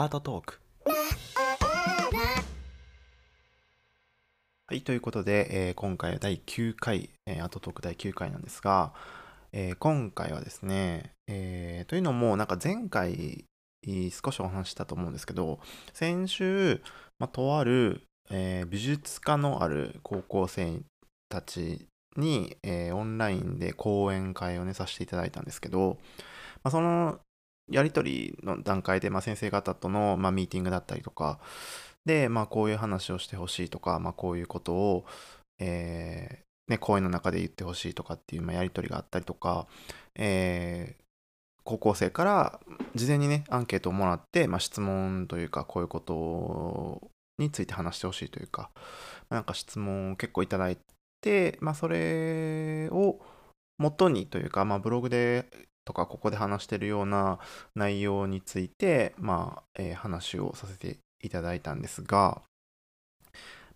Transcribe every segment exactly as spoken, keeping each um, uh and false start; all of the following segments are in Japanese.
アートトーク。はい、ということで、えー、今回はだいきゅうかい、えー、アートトークだいきゅうかいなんですが、えー、今回はですね、えー、というのもなんか前回少しお話したと思うんですけど、先週、まあ、とある、えー、美術科のある高校生たちに、えー、オンラインで講演会をねさせていただいたんですけど、まあ、そのやり取りの段階で、まあ、先生方との、まあ、ミーティングだったりとかで、まあ、こういう話をしてほしいとか、まあ、こういうことを、えーね、講演の中で言ってほしいとかっていう、まあ、やり取りがあったりとか、えー、高校生から事前にねアンケートをもらって、まあ、質問というかこういうことについて話してほしいというか、まあ、なんか質問を結構いただいて、まあ、それを元にというか、まあ、ブログでとかここで話してるような内容について、まあえー、話をさせていただいたんですが、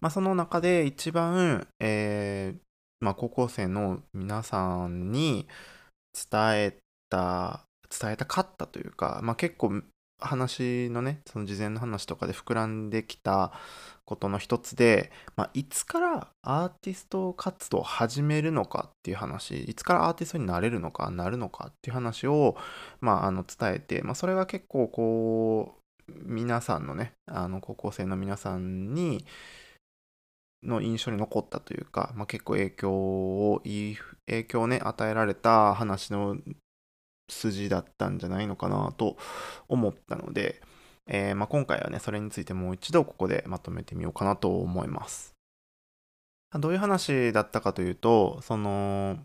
まあ、その中で一番、えーまあ、高校生の皆さんに伝えた伝えたかったというか、まあ、結構話のねその事前の話とかで膨らんできたことの一つで、まあ、いつからアーティスト活動を始めるのかっていう話、いつからアーティストになれるのかなるのかっていう話を、まあ、あの伝えて、まあ、それが結構こう皆さんのねあの高校生の皆さんにの印象に残ったというか、まあ、結構影響をいい影響をね与えられた話の筋だったんじゃないのかなと思ったので、えーまあ、今回はねそれについてもう一度ここでまとめてみようかなと思います。どういう話だったかというと、その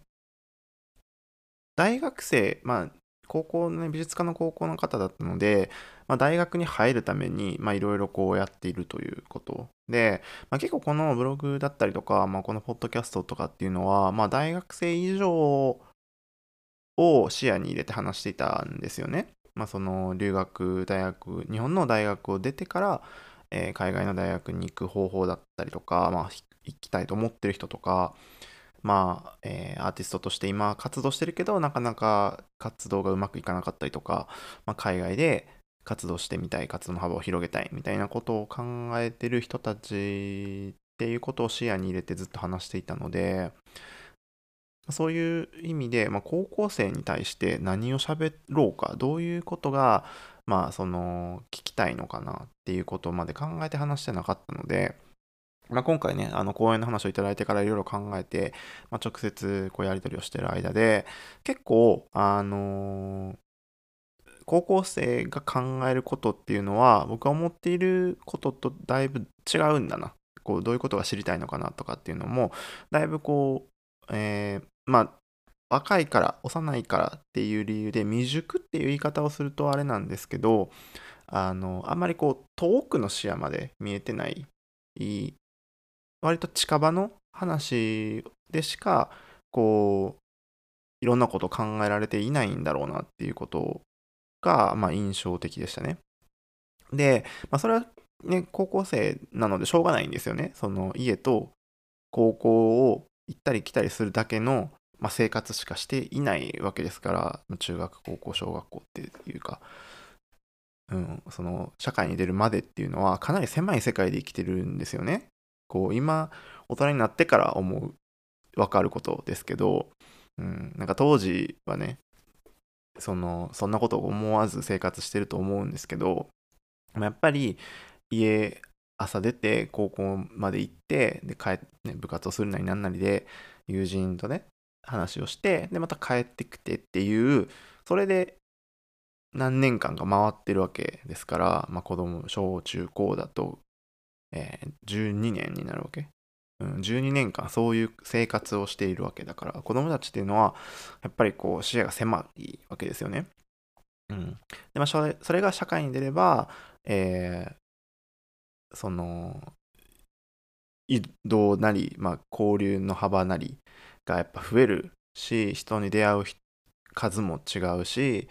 大学生、まあ高校の、ね、美術科の高校の方だったので、まあ、大学に入るためにまあいろいろこうやっているということで、まあ、結構このブログだったりとか、まあ、このポッドキャストとかっていうのは、まあ、大学生以上を視野に入れて話していたんですよね。まあ、その留学大学日本の大学を出てから、えー、海外の大学に行く方法だったりとか、まあ、行きたいと思ってる人とか、まあえー、アーティストとして今活動してるけどなかなか活動がうまくいかなかったりとか、まあ、海外で活動してみたい、活動の幅を広げたいみたいなことを考えてる人たちっていうことを視野に入れてずっと話していたので、そういう意味で、まあ、高校生に対して何を喋ろうか、どういうことが、まあ、その聞きたいのかなっていうことまで考えて話してなかったので、まあ、今回ねあの講演の話をいただいてからいろいろ考えて、まあ、直接こうやり取りをしている間で結構あのー、高校生が考えることっていうのは僕が思っていることとだいぶ違うんだな、こうどういうことが知りたいのかなとかっていうのもだいぶこう、えーまあ、若いから幼いからっていう理由で未熟っていう言い方をするとあれなんですけど、 あの、あんまりこう遠くの視野まで見えてない割と近場の話でしかこういろんなこと考えられていないんだろうなっていうことが、まあ、印象的でしたね。で、まあ、それはね高校生なのでしょうがないんですよね。その家と高校を行ったり来たりするだけのまあ、生活しかしていないわけですから、中学高校小学校っていうか、うん、その社会に出るまでっていうのはかなり狭い世界で生きてるんですよね。こう今大人になってから思う分かることですけど、うん、なんか当時はねそのそんなことを思わず生活してると思うんですけど、やっぱり家朝出て高校まで行ってで帰って、ね、部活をするなりなんなりで友人とね話をしてでまた帰ってきてっていう、それで何年間か回ってるわけですから、まあ、子供小中高だと、えー、じゅうにねんになるわけ、うん、じゅうにねんかんそういう生活をしているわけだから、子供たちっていうのはやっぱりこう視野が狭いわけですよね、うん、でまあそれ、それが社会に出れば、えー、その移動なり、まあ、交流の幅なりがやっぱ増えるし、人に出会う数も違うし、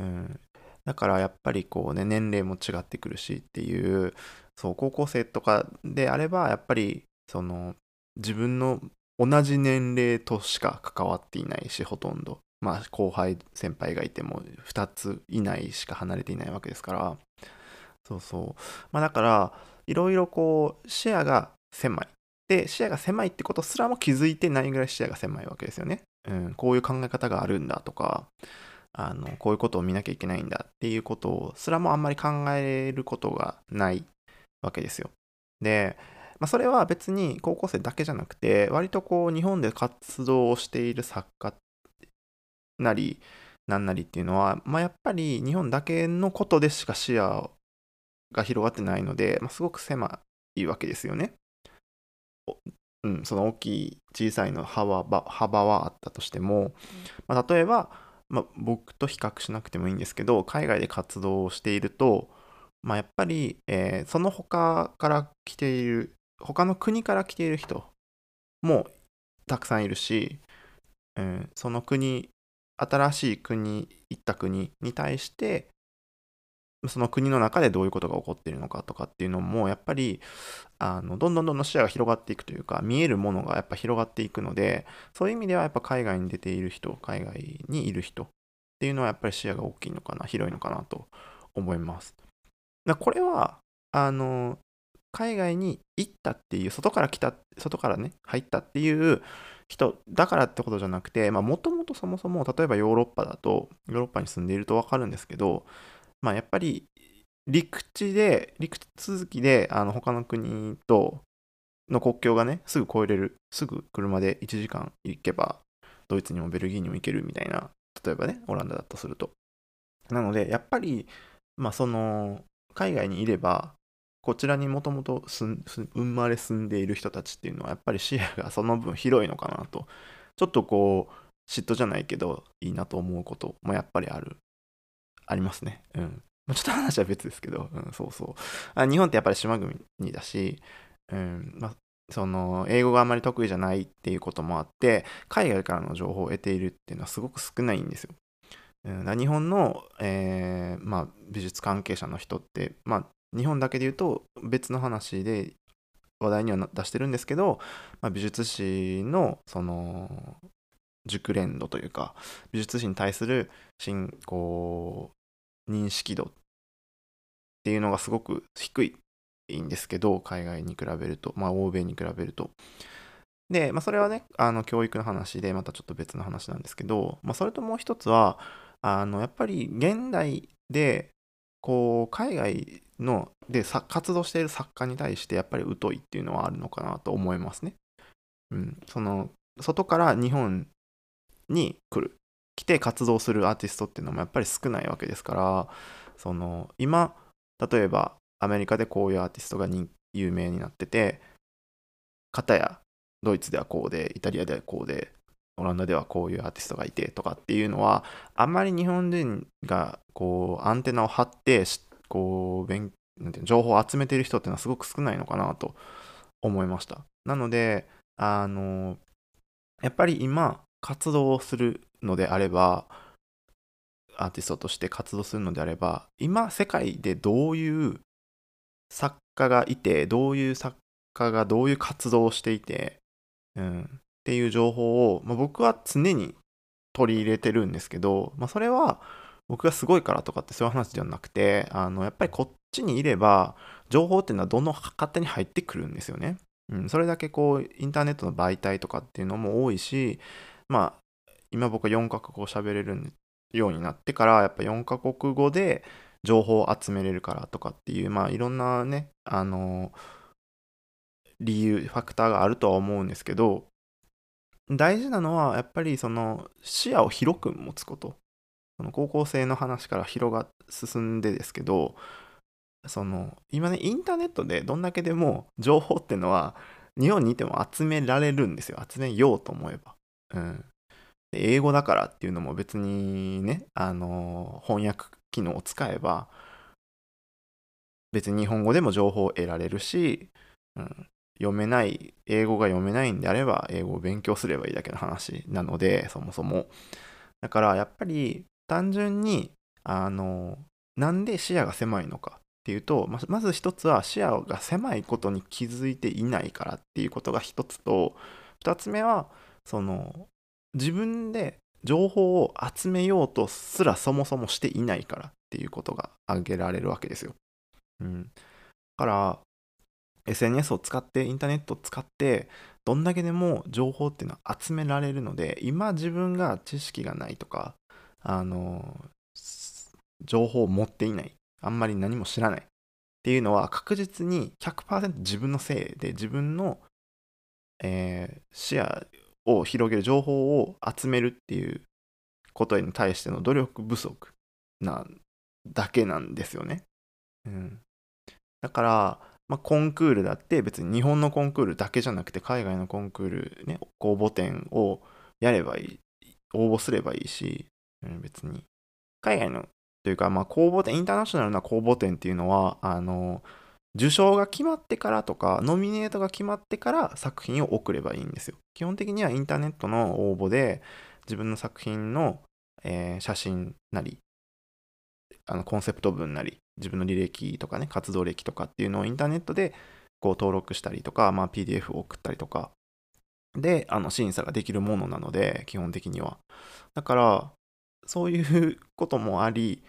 うん、だからやっぱりこうね年齢も違ってくるしっていう、そう高校生とかであればやっぱりその自分の同じ年齢としか関わっていないし、ほとんどまあ後輩先輩がいてもふたつ以内しか離れていないわけですから、そうそう。まあだから、いろいろこう、視野が狭い。で、視野が狭いってことすらも気づいてないぐらい視野が狭いわけですよね。うん、こういう考え方があるんだとか、あの、こういうことを見なきゃいけないんだっていうことをすらもあんまり考えることがないわけですよ。で、まあ、それは別に高校生だけじゃなくて、割とこう日本で活動をしている作家なりなんなりっていうのは、まあ、やっぱり日本だけのことでしか視野が広がってないので、まあ、すごく狭いわけですよね。うん、その大きい小さいの幅は、幅はあったとしても、まあ、例えば、まあ、僕と比較しなくてもいいんですけど、海外で活動をしていると、まあ、やっぱり、えー、その他から来ている他の国から来ている人もたくさんいるし、うん、その国新しい国行った国に対してその国の中でどういうことが起こっているのかとかっていうのもやっぱりあのどんどんどんどん視野が広がっていくというか、見えるものがやっぱ広がっていくので、そういう意味ではやっぱ海外に出ている人、海外にいる人っていうのはやっぱり視野が大きいのかな、広いのかなと思います。だこれはあの海外に行ったっていう、外から来た、外からね、入ったっていう人だからってことじゃなくて、まあもともとそもそも、例えばヨーロッパだと、ヨーロッパに住んでいるとわかるんですけど、まあやっぱり陸地で、陸続きで、あの他の国との国境がね、すぐ越えれる、すぐ車でいちじかん行けば、ドイツにもベルギーにも行けるみたいな、例えばね、オランダだとすると。なので、やっぱり、まあその、海外にいれば、こちらにもともと生まれ住んでいる人たちっていうのはやっぱり視野がその分広いのかなと、ちょっとこう嫉妬じゃないけどいいなと思うこともやっぱりあるありますね。うん、ちょっと話は別ですけど、うん、そうそうあ日本ってやっぱり島国だし、うんま、その英語があまり得意じゃないっていうこともあって海外からの情報を得ているっていうのはすごく少ないんですよ。うん、日本の、えーまあ、美術関係者の人ってまあ日本だけで言うと別の話で話題には出してるんですけど、まあ、美術史のその熟練度というか美術史に対する信仰認識度っていうのがすごく低いんですけど、海外に比べると、まあ、欧米に比べると。で、まあ、それはねあの教育の話でまたちょっと別の話なんですけど、まあ、それともう一つはあのやっぱり現代でこう海外ので活動している作家に対してやっぱり疎いっていうのはあるのかなと思いますね。うん、その外から日本に来る来て活動するアーティストっていうのもやっぱり少ないわけですから、その今例えばアメリカでこういうアーティストが有名になってて、片やドイツではこうでイタリアではこうでオランダではこういうアーティストがいてとかっていうのはあんまり日本人がこうアンテナを張ってこう勉なんて情報を集めている人っていうのはすごく少ないのかなと思いました。なのであのやっぱり今活動をするのであればアーティストとして活動するのであれば、今世界でどういう作家がいてどういう作家がどういう活動をしていて、うんっていう情報を、まあ、僕は常に取り入れてるんですけど、まあ、それは僕がすごいからとかってそういう話じゃなくて、あのやっぱりこっちにいれば情報っていうのはどんどん勝手に入ってくるんですよね。うん、それだけこうインターネットの媒体とかっていうのも多いし、まあ今僕はよんカ国語喋れるようになってからやっぱよんカ国語で情報を集めれるからとかっていうまあいろんなねあの理由ファクターがあるとは思うんですけど。大事なのはやっぱりその視野を広く持つこと。その高校生の話から広が進んでですけど、その今ねインターネットでどんだけでも情報ってのは日本にいても集められるんですよ。集めようと思えば、うん、で英語だからっていうのも別にねあの翻訳機能を使えば別に日本語でも情報を得られるし、うん読めない英語が読めないんであれば英語を勉強すればいいだけの話なので、そもそもだからやっぱり単純にあのなんで視野が狭いのかっていうと、まず一つは視野が狭いことに気づいていないからっていうことが一つと、二つ目はその自分で情報を集めようとすらそもそもしていないからっていうことが挙げられるわけですよ。うん、だから、エスエヌエス を使って、インターネットを使って、どんだけでも情報っていうのは集められるので、今自分が知識がないとか、あの、情報を持っていない、あんまり何も知らないっていうのは確実に ひゃくパーセント 自分のせいで、自分の、えー、視野を広げる、情報を集めるっていうことに対しての努力不足なだけなんですよね。うん、だから、まあ、コンクールだって別に日本のコンクールだけじゃなくて海外のコンクール、ね、応募展をやればいい、応募すればいいし、うん、別に海外のというか、まあ、公募展、インターナショナルな公募展っていうのはあの受賞が決まってからとかノミネートが決まってから作品を送ればいいんですよ。基本的にはインターネットの応募で自分の作品の、えー、写真なりあのコンセプト文なり自分の履歴とかね活動歴とかっていうのをインターネットでこう登録したりとか、まあ、ピーディーエフ を送ったりとかであの審査ができるものなので基本的にはだからそういうこともあり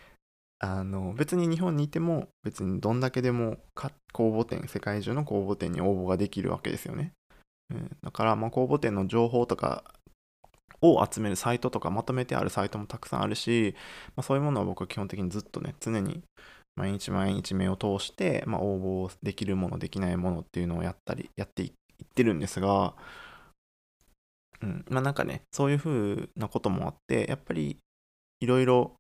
あの別に日本にいても別にどんだけでも公募展世界中の公募展に応募ができるわけですよね、うん、だからまあ公募展の情報とかを集めるサイトとかまとめてあるサイトもたくさんあるし、まあ、そういうものは僕は基本的にずっとね常に毎日毎日目を通して、まあ、応募できるものできないものっていうのをやったりやっていってるんですが、うん、まあなんかねそういう風なこともあってやっぱりいろいろ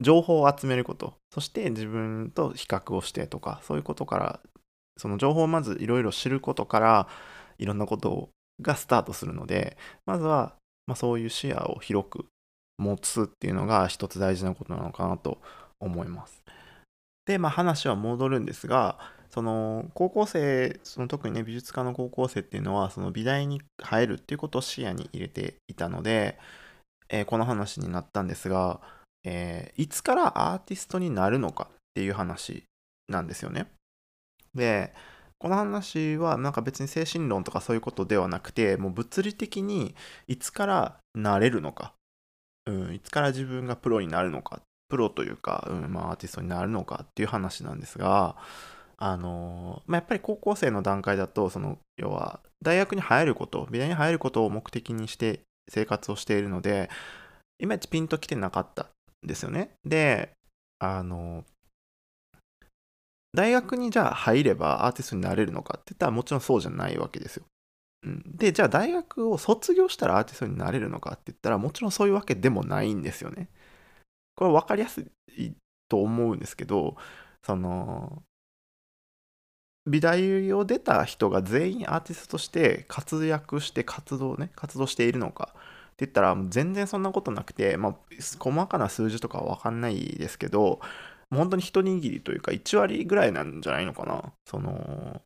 情報を集めることそして自分と比較をしてとかそういうことからその情報をまずいろいろ知ることからいろんなことがスタートするのでまずはまあ、そういう視野を広く持つっていうのが一つ大事なことなのかなと思います。で、まあ、話は戻るんですがその高校生その特にね美術科の高校生っていうのはその美大に入るっていうことを視野に入れていたので、えー、この話になったんですが、えー、いつからアーティストになるのかっていう話なんですよね。でこの話はなんか別に精神論とかそういうことではなくてもう物理的にいつからなれるのか、うん、いつから自分がプロになるのかプロというか、うんまあ、アーティストになるのかっていう話なんですがあの、まあ、やっぱり高校生の段階だとその要は大学に入ること美大に入ることを目的にして生活をしているのでいまいちピンときてなかったんですよね。であの大学にじゃあ入ればアーティストになれるのかって言ったらもちろんそうじゃないわけですよ。で、じゃあ大学を卒業したらアーティストになれるのかって言ったらもちろんそういうわけでもないんですよね。これ分かりやすいと思うんですけど、その美大を出た人が全員アーティストとして活躍して活動ね、活動しているのかって言ったら全然そんなことなくて、まあ細かな数字とかは分かんないですけど、本当に一握りというかいち割ぐらいなんじゃないのかな。その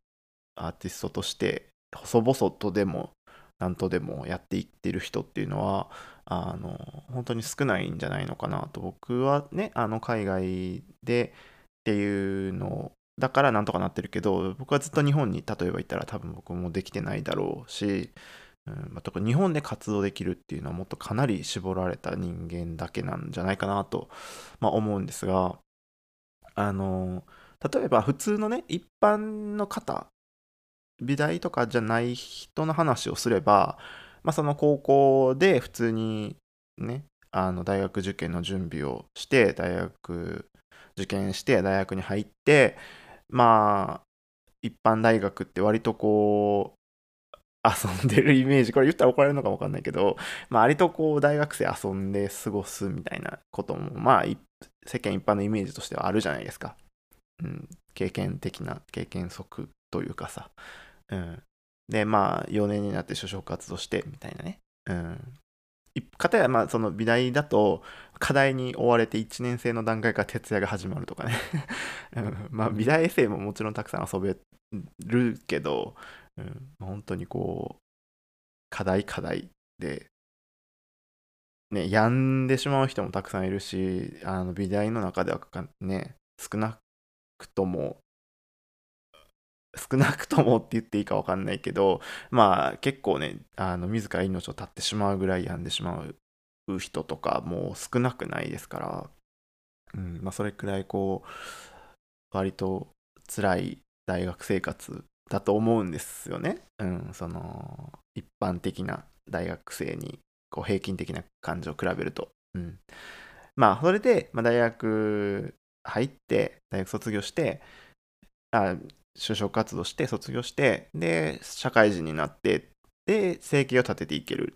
アーティストとして細々とでも何とでもやっていってる人っていうのはあの本当に少ないんじゃないのかなと僕はねあの海外でっていうのだからなんとかなってるけど僕はずっと日本に例えばいたら多分僕もできてないだろうし、うん、特に日本で活動できるっていうのはもっとかなり絞られた人間だけなんじゃないかなと、まあ、思うんですがあの例えば普通のね一般の方美大とかじゃない人の話をすれば、まあ、その高校で普通にねあの大学受験の準備をして大学受験して大学に入ってまあ一般大学って割とこう遊んでるイメージこれ言ったら怒られるのか分かんないけど、まあ、割とこう大学生遊んで過ごすみたいなこともまあ一般世間一般のイメージとしてはあるじゃないですか、うん、経験的な経験則というかさ、うん、でまあよねんになって就職活動してみたいなね、うん、かたやまあその美大だと課題に追われていちねん生の段階から徹夜が始まるとかね、うん、まあ美大生ももちろんたくさん遊べるけど、うん、本当にこう課題課題でね、病んでしまう人もたくさんいるしあの美大の中ではね少なくとも少なくともって言っていいか分かんないけどまあ結構ねあの自ら命を絶ってしまうぐらい病んでしまう人とかもう少なくないですから、うんまあ、それくらいこう割と辛い大学生活だと思うんですよね。うん、その一般的な大学生にこう平均的な感じを比べると、うん、まあそれで、まあ、大学入って大学卒業してあ就職活動して卒業してで社会人になってで生計を立てていける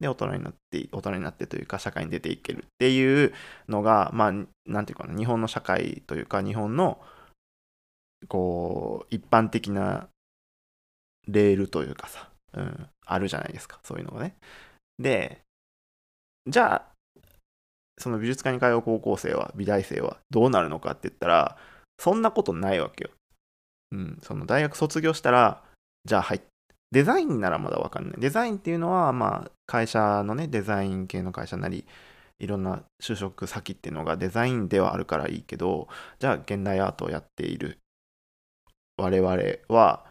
で大人になって大人になってというか社会に出ていけるっていうのがまあなんていうかな日本の社会というか日本のこう一般的なレールというかさ、うん、あるじゃないですかそういうのがね。でじゃあその美術科に通う高校生は美大生はどうなるのかって言ったらそんなことないわけよ。うん、その大学卒業したらじゃあはいデザインならまだわかんない。デザインっていうのはまあ会社のねデザイン系の会社なりいろんな就職先っていうのがデザインではあるからいいけどじゃあ現代アートをやっている我々は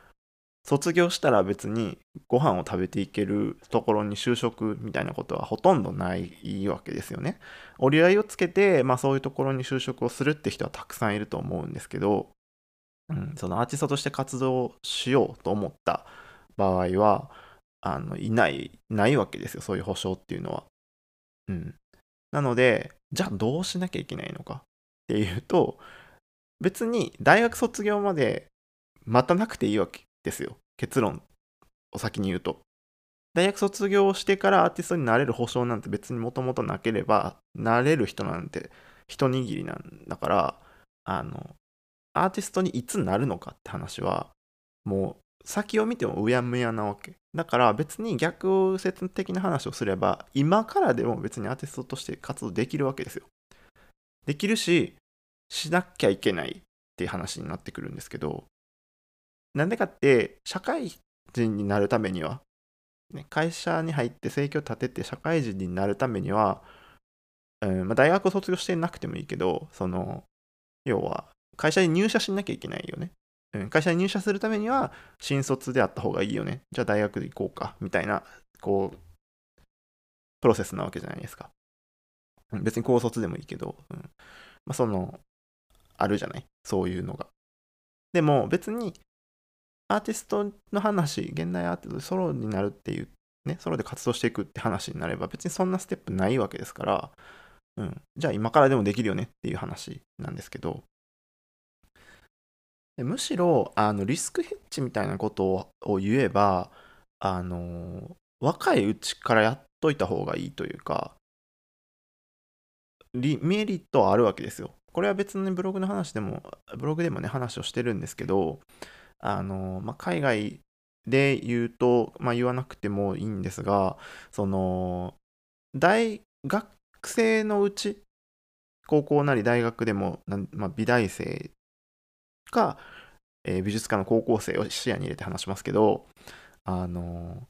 卒業したら別にご飯を食べていけるところに就職みたいなことはほとんどないわけですよね。折り合いをつけて、まあ、そういうところに就職をするって人はたくさんいると思うんですけど、うん、そのアーティストとして活動しようと思った場合はあのいないないわけですよそういう保証っていうのは、うん、なのでじゃあどうしなきゃいけないのかっていうと別に大学卒業まで待たなくていいわけですよ。結論を先に言うと大学卒業してからアーティストになれる保証なんて別にもともとなければなれる人なんて一握りなんだからあのアーティストにいつなるのかって話はもう先を見てもうやむやなわけだから別に逆説的な話をすれば今からでも別にアーティストとして活動できるわけですよ。できるししなきゃいけないっていう話になってくるんですけどなんでかって社会人になるためには、ね、会社に入って生計を立てて社会人になるためには、うんまあ、大学を卒業してなくてもいいけどその要は会社に入社しなきゃいけないよね、うん、会社に入社するためには新卒であった方がいいよねじゃあ大学で行こうかみたいなこうプロセスなわけじゃないですか。別に高卒でもいいけど、うんまあ、そのあるじゃないそういうのが。でも別にアーティストの話、現代アーティストソロになるっていうね、ソロで活動していくって話になれば別にそんなステップないわけですから、うん、じゃあ今からでもできるよねっていう話なんですけど、でむしろあのリスクヘッジみたいなことを、を言えば、あの若いうちからやっといた方がいいというか、リメリットはあるわけですよ。これは別にブログの話でもブログでもね話をしてるんですけど。あのまあ、海外で言うと、まあ、言わなくてもいいんですがその大学生のうち高校なり大学でも、まあ、美大生か、えー、美術科の高校生を視野に入れて話しますけどあの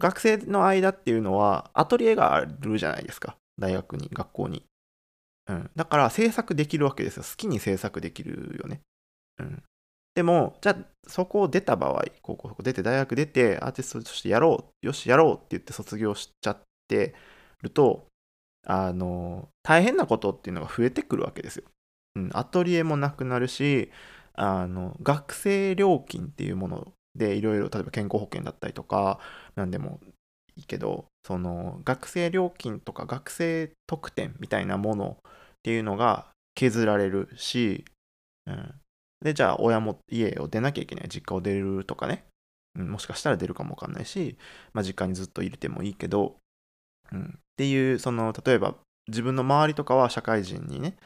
学生の間っていうのはアトリエがあるじゃないですか大学に学校に、うん、だから制作できるわけですよ好きに制作できるよね、うんでもじゃあそこを出た場合ここ出て大学出てアーティストとしてやろうよしやろうって言って卒業しちゃってるとあの大変なことっていうのが増えてくるわけですよ、うん、アトリエもなくなるしあの学生料金っていうものでいろいろ例えば健康保険だったりとかなんでもいいけどその学生料金とか学生特典みたいなものっていうのが削られるし、うんでじゃあ親も家を出なきゃいけない実家を出るとかね、うん、もしかしたら出るかもわかんないし、まあ、実家にずっといれてもいいけど、うん、っていうその例えば自分の周りとかは社会人に、ね、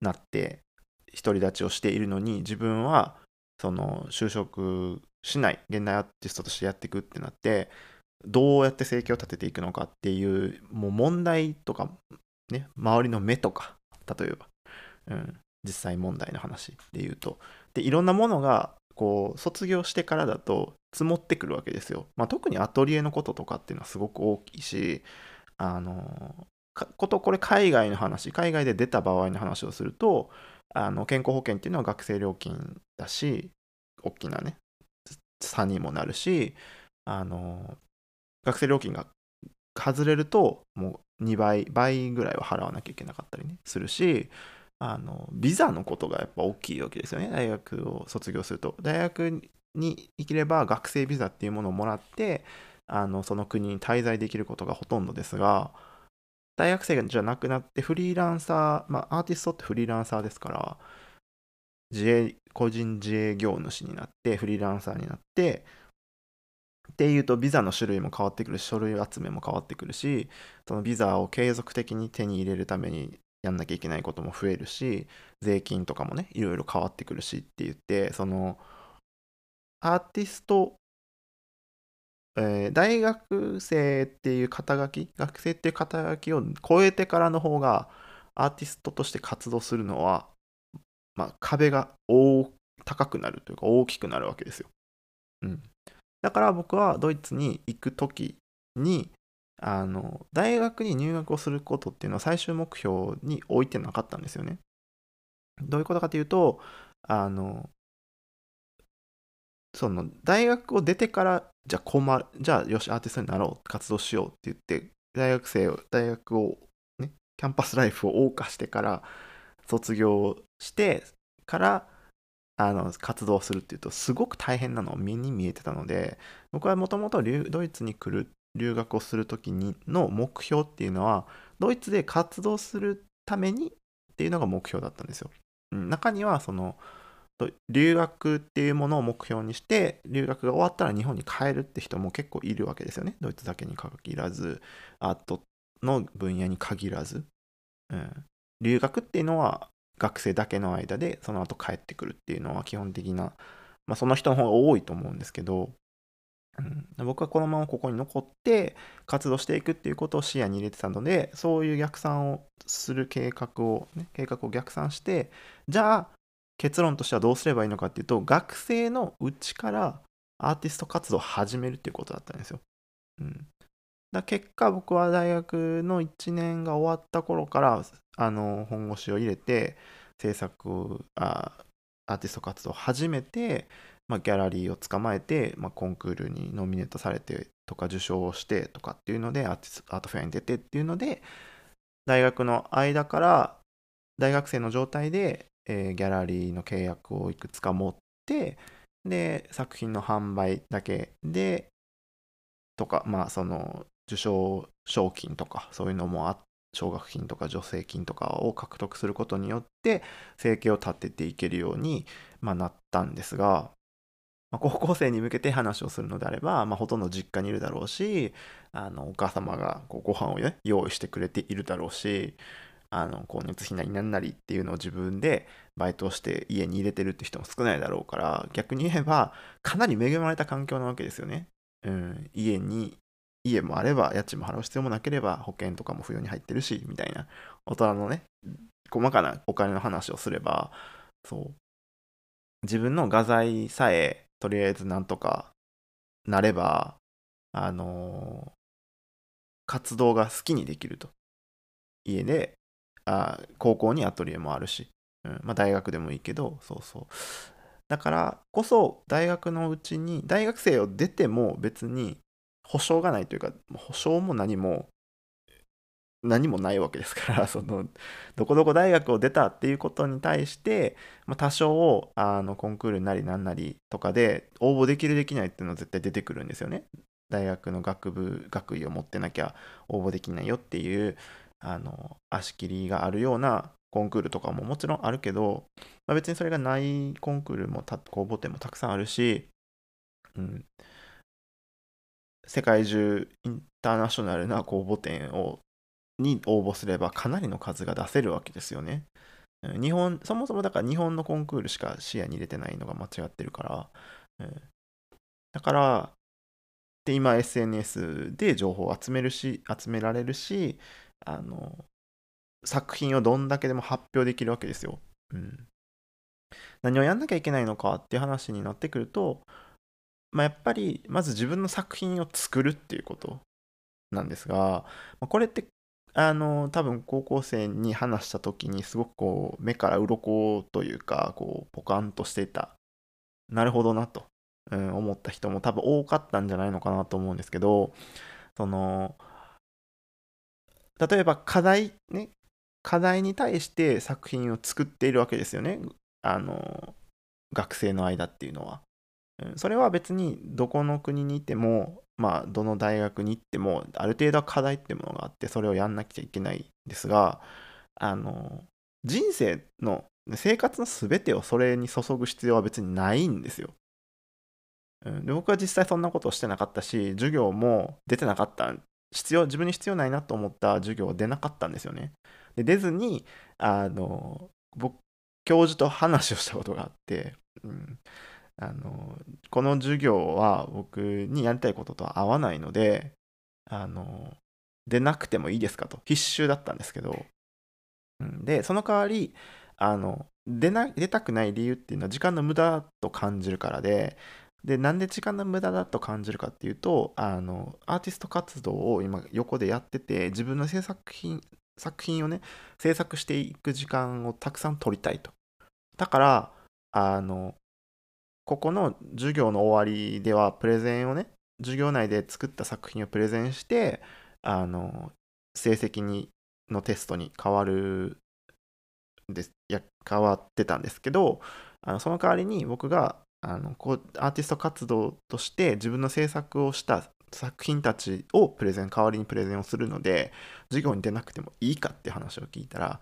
なって独り立ちをしているのに自分はその就職しない現代アーティストとしてやっていくってなってどうやって生計を立てていくのかっていう、 もう問題とか、ね、周りの目とか例えば、うん実際問題の話でいうとでいろんなものがこう卒業してからだと積もってくるわけですよ、まあ、特にアトリエのこととかっていうのはすごく大きいしあのことこれ海外の話海外で出た場合の話をするとあの健康保険っていうのは学生料金だし大きなね差にもなるしあの学生料金が外れるともうにばい倍ぐらいは払わなきゃいけなかったりねするしあのビザのことがやっぱ大きいわけですよね。大学を卒業すると、大学に行ければ学生ビザっていうものをもらって、あのその国に滞在できることがほとんどですが、大学生じゃなくなってフリーランサー、まあアーティストってフリーランサーですから、自営個人自営業主になってフリーランサーになってっていうと、ビザの種類も変わってくるし、書類集めも変わってくるし、そのビザを継続的に手に入れるためにやんなきゃいけないことも増えるし、税金とかもね、いろいろ変わってくるしって言って、そのアーティスト、えー、大学生っていう肩書き、学生っていう肩書きを超えてからの方がアーティストとして活動するのは、まあ、壁が大高くなるというか大きくなるわけですよ。うん、だから僕はドイツに行くときに、あの大学に入学をすることっていうのは最終目標に置いてなかったんですよね。どういうことかというと、あのその大学を出てから、じゃあ困る、じゃあよしアーティストになろう、活動しようって言って大学生を大学をね、キャンパスライフを謳歌してから卒業してからあの活動するっていうと、すごく大変なのを目に見えてたので、僕はもともとドイツに来る留学をするときにの目標っていうのは、ドイツで活動するためにっていうのが目標だったんですよ。中にはその留学っていうものを目標にして、留学が終わったら日本に帰るって人も結構いるわけですよね。ドイツだけに限らず、アートの分野に限らず、うん、留学っていうのは学生だけの間で、その後帰ってくるっていうのは基本的な、まあ、その人の方が多いと思うんですけど、うん、僕はこのままここに残って活動していくっていうことを視野に入れてたので、そういう逆算をする計画を、ね、計画を逆算して、じゃあ結論としてはどうすればいいのかっていうと、学生のうちからアーティスト活動を始めるっていうことだったんですよ。うん、だ結果僕は大学のいちねんが終わった頃から、あの本腰を入れて制作をあアーティスト活動を始めて、まあ、ギャラリーを捕まえて、まあ、コンクールにノミネートされてとか受賞をしてとかっていうので、アーティストアートフェアに出てっていうので、大学の間から大学生の状態でえー、ギャラリーの契約をいくつか持って、で作品の販売だけでとか、まあその受賞賞金とかそういうのもあ、奨学金とか助成金とかを獲得することによって生計を立てていけるように、まあ、なったんですが、まあ、高校生に向けて話をするのであれば、まあ、ほとんど実家にいるだろうし、あのお母様がこうご飯を、ね、用意してくれているだろうし、あの光熱費なりなんなりっていうのを自分でバイトをして家に入れてるって人も少ないだろうから、逆に言えばかなり恵まれた環境なわけですよね。うん、家に家もあれば家賃も払う必要もなければ、保険とかも不要に入ってるしみたいな、大人のね細かなお金の話をすれば、そう自分の画材さえとりあえずなんとかなれば、あの活動が好きにできると。家であ高校にアトリエもあるし、うんまあ、大学でもいいけど、そうそうだからこそ大学のうちに、大学生を出ても別に保証がないというか、保証も何も何もないわけですから、そのどこどこ大学を出たっていうことに対して、まあ、多少あのコンクールなりなんなりとかで応募できるできないっていうのは絶対出てくるんですよね。大学の学部学位を持ってなきゃ応募できないよっていうあの足切りがあるようなコンクールとかももちろんあるけど、まあ、別にそれがないコンクールも公募展もたくさんあるし、うん、世界中インターナショナルな公募展をに応募すればかなりの数が出せるわけですよね。日本そもそもだから日本のコンクールしか視野に入れてないのが間違ってるから、うん、だからで今 エスエヌエス で情報を集めるし集められるし、あの作品をどんだけでも発表できるわけですよ。うん、何をやんなきゃいけないのかっていう話になってくると、まあ、やっぱりまず自分の作品を作るっていうことなんですが、これってあの多分高校生に話した時にすごくこう目から鱗というか、こうポカンとしていた、なるほどなと、うん、思った人も多分多かったんじゃないのかなと思うんですけど、その例えば課題ね、課題に対して作品を作っているわけですよね、あの学生の間っていうのは。それは別にどこの国にいても、まあ、どの大学に行ってもある程度は課題っていうものがあって、それをやんなきゃいけないんですが、あの人生の生活の全てをそれに注ぐ必要は別にないんですよ。で、僕は実際そんなことをしてなかったし、授業も出てなかった、必要自分に必要ないなと思った授業は出なかったんですよね。で、出ずにあの僕教授と話をしたことがあって、うん、あのこの授業は僕にやりたいこととは合わないので、あの出なくてもいいですかと、必修だったんですけど、うん、でその代わりあの 出な、出たくない理由っていうのは時間の無駄だと感じるからで、でなんで時間の無駄だと感じるかっていうと、あのアーティスト活動を今横でやってて、自分の制作品作品をね制作していく時間をたくさん取りたいと。だからあのここの授業の終わりではプレゼンをね、授業内で作った作品をプレゼンして、あの成績にのテストに変わるでや変わってたんですけど、あのその代わりに僕があのこうアーティスト活動として自分の制作をした作品たちをプレゼン代わりにプレゼンをするので、授業に出なくてもいいかって話を聞いたら、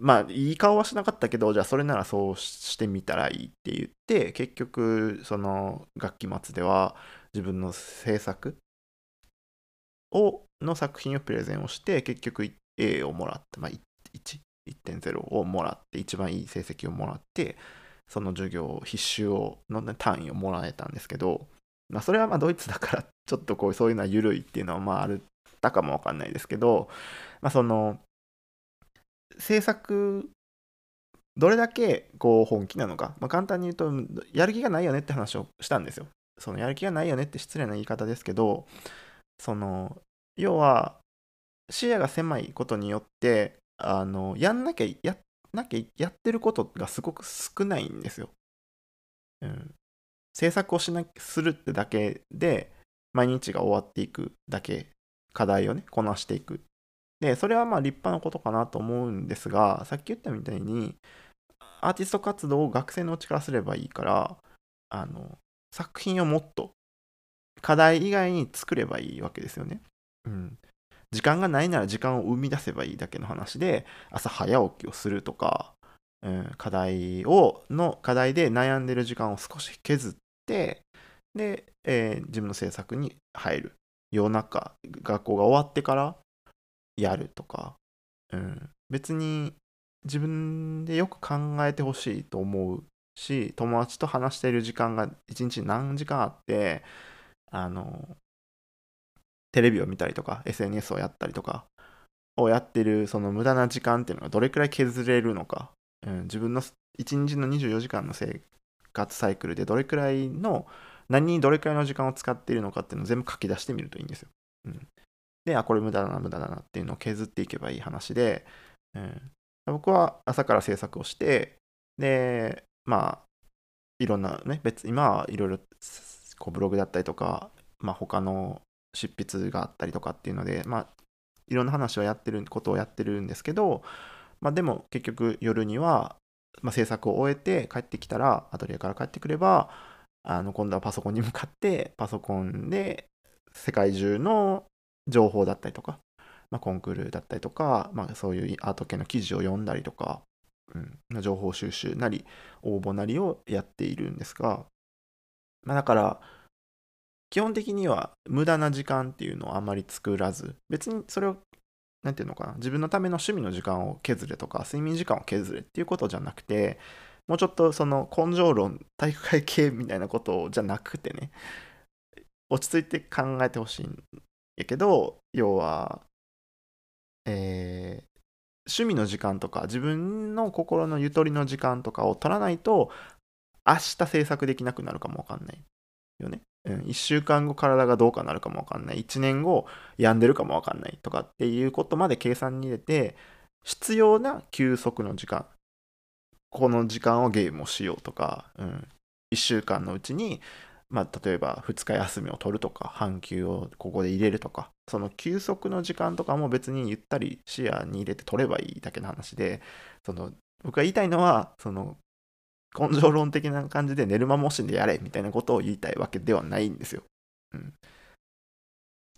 まあいい顔はしなかったけど、じゃあそれならそうしてみたらいいって言って、結局その学期末では自分の制作をの作品をプレゼンをして、結局 A をもらって、まあ、いちてんゼロ をもらって、一番いい成績をもらって、その授業必修をの、ね、単位をもらえたんですけど、まあ、それはまあドイツだからちょっとこうそういうのは緩いっていうのはまああったかもわかんないですけど、まあ、その制作どれだけこう本気なのか、まあ、簡単に言うとやる気がないよねって話をしたんですよ。そのやる気がないよねって失礼な言い方ですけど、その要は視野が狭いことによって、あのやんなきゃやっなきゃやってることがすごく少ないんですよ。うん、制作をしなするってだけで毎日が終わっていくだけ、課題をねこなしていく。でそれはまあ立派なことかなと思うんですが、さっき言ったみたいにアーティスト活動を学生のうちからすればいいから、あの作品をもっと課題以外に作ればいいわけですよね。うん。時間がないなら時間を生み出せばいいだけの話で、朝早起きをするとか、うん、課題をの課題で悩んでる時間を少し削って、で、えー、自分の制作に入る、夜中学校が終わってからやるとか、うん、別に自分でよく考えてほしいと思うし、友達と話している時間が一日何時間あって、あのテレビを見たりとか エスエヌエス をやったりとかをやってる、その無駄な時間っていうのがどれくらい削れるのか、うん、自分のいちにちのにじゅうよじかんの生活サイクルでどれくらいの何にどれくらいの時間を使っているのかっていうのを全部書き出してみるといいんですよ。うん、であこれ無駄だな無駄だなっていうのを削っていけばいい話で、うん、僕は朝から制作をして、でまあいろんなね別今はいろいろこうブログだったりとか、まあ、他の執筆があったりとかっていうので、まあ、いろんな話をやってることをやってるんですけど、まあ、でも結局夜には、まあ、制作を終えて帰ってきたら、アトリエから帰ってくれば、あの今度はパソコンに向かって、パソコンで世界中の情報だったりとか、まあ、コンクールだったりとか、まあ、そういうアート系の記事を読んだりとか、うん、情報収集なり応募なりをやっているんですが、まあ、だから基本的には無駄な時間っていうのをあまり作らず、別にそれをなんていうのかな、自分のための趣味の時間を削れとか睡眠時間を削れっていうことじゃなくて、もうちょっとその根性論、体育会系みたいなことじゃなくてね、落ち着いて考えてほしいんやけど、要は、えー、趣味の時間とか自分の心のゆとりの時間とかを取らないと明日制作できなくなるかもわかんないよね。うん、いっしゅうかんご体がどうかなるかもわかんない、いちねんご病んでるかもわかんないとかっていうことまで計算に入れて、必要な休息の時間、この時間をゲームをしようとか、うん、いっしゅうかんのうちにまあ、例えばふつか休みを取るとか半休をここで入れるとか、その休息の時間とかも別にゆったり視野に入れて取ればいいだけの話で、その僕が言いたいのはその根性論的な感じで寝る間も惜しんでやれみたいなことを言いたいわけではないんですよ、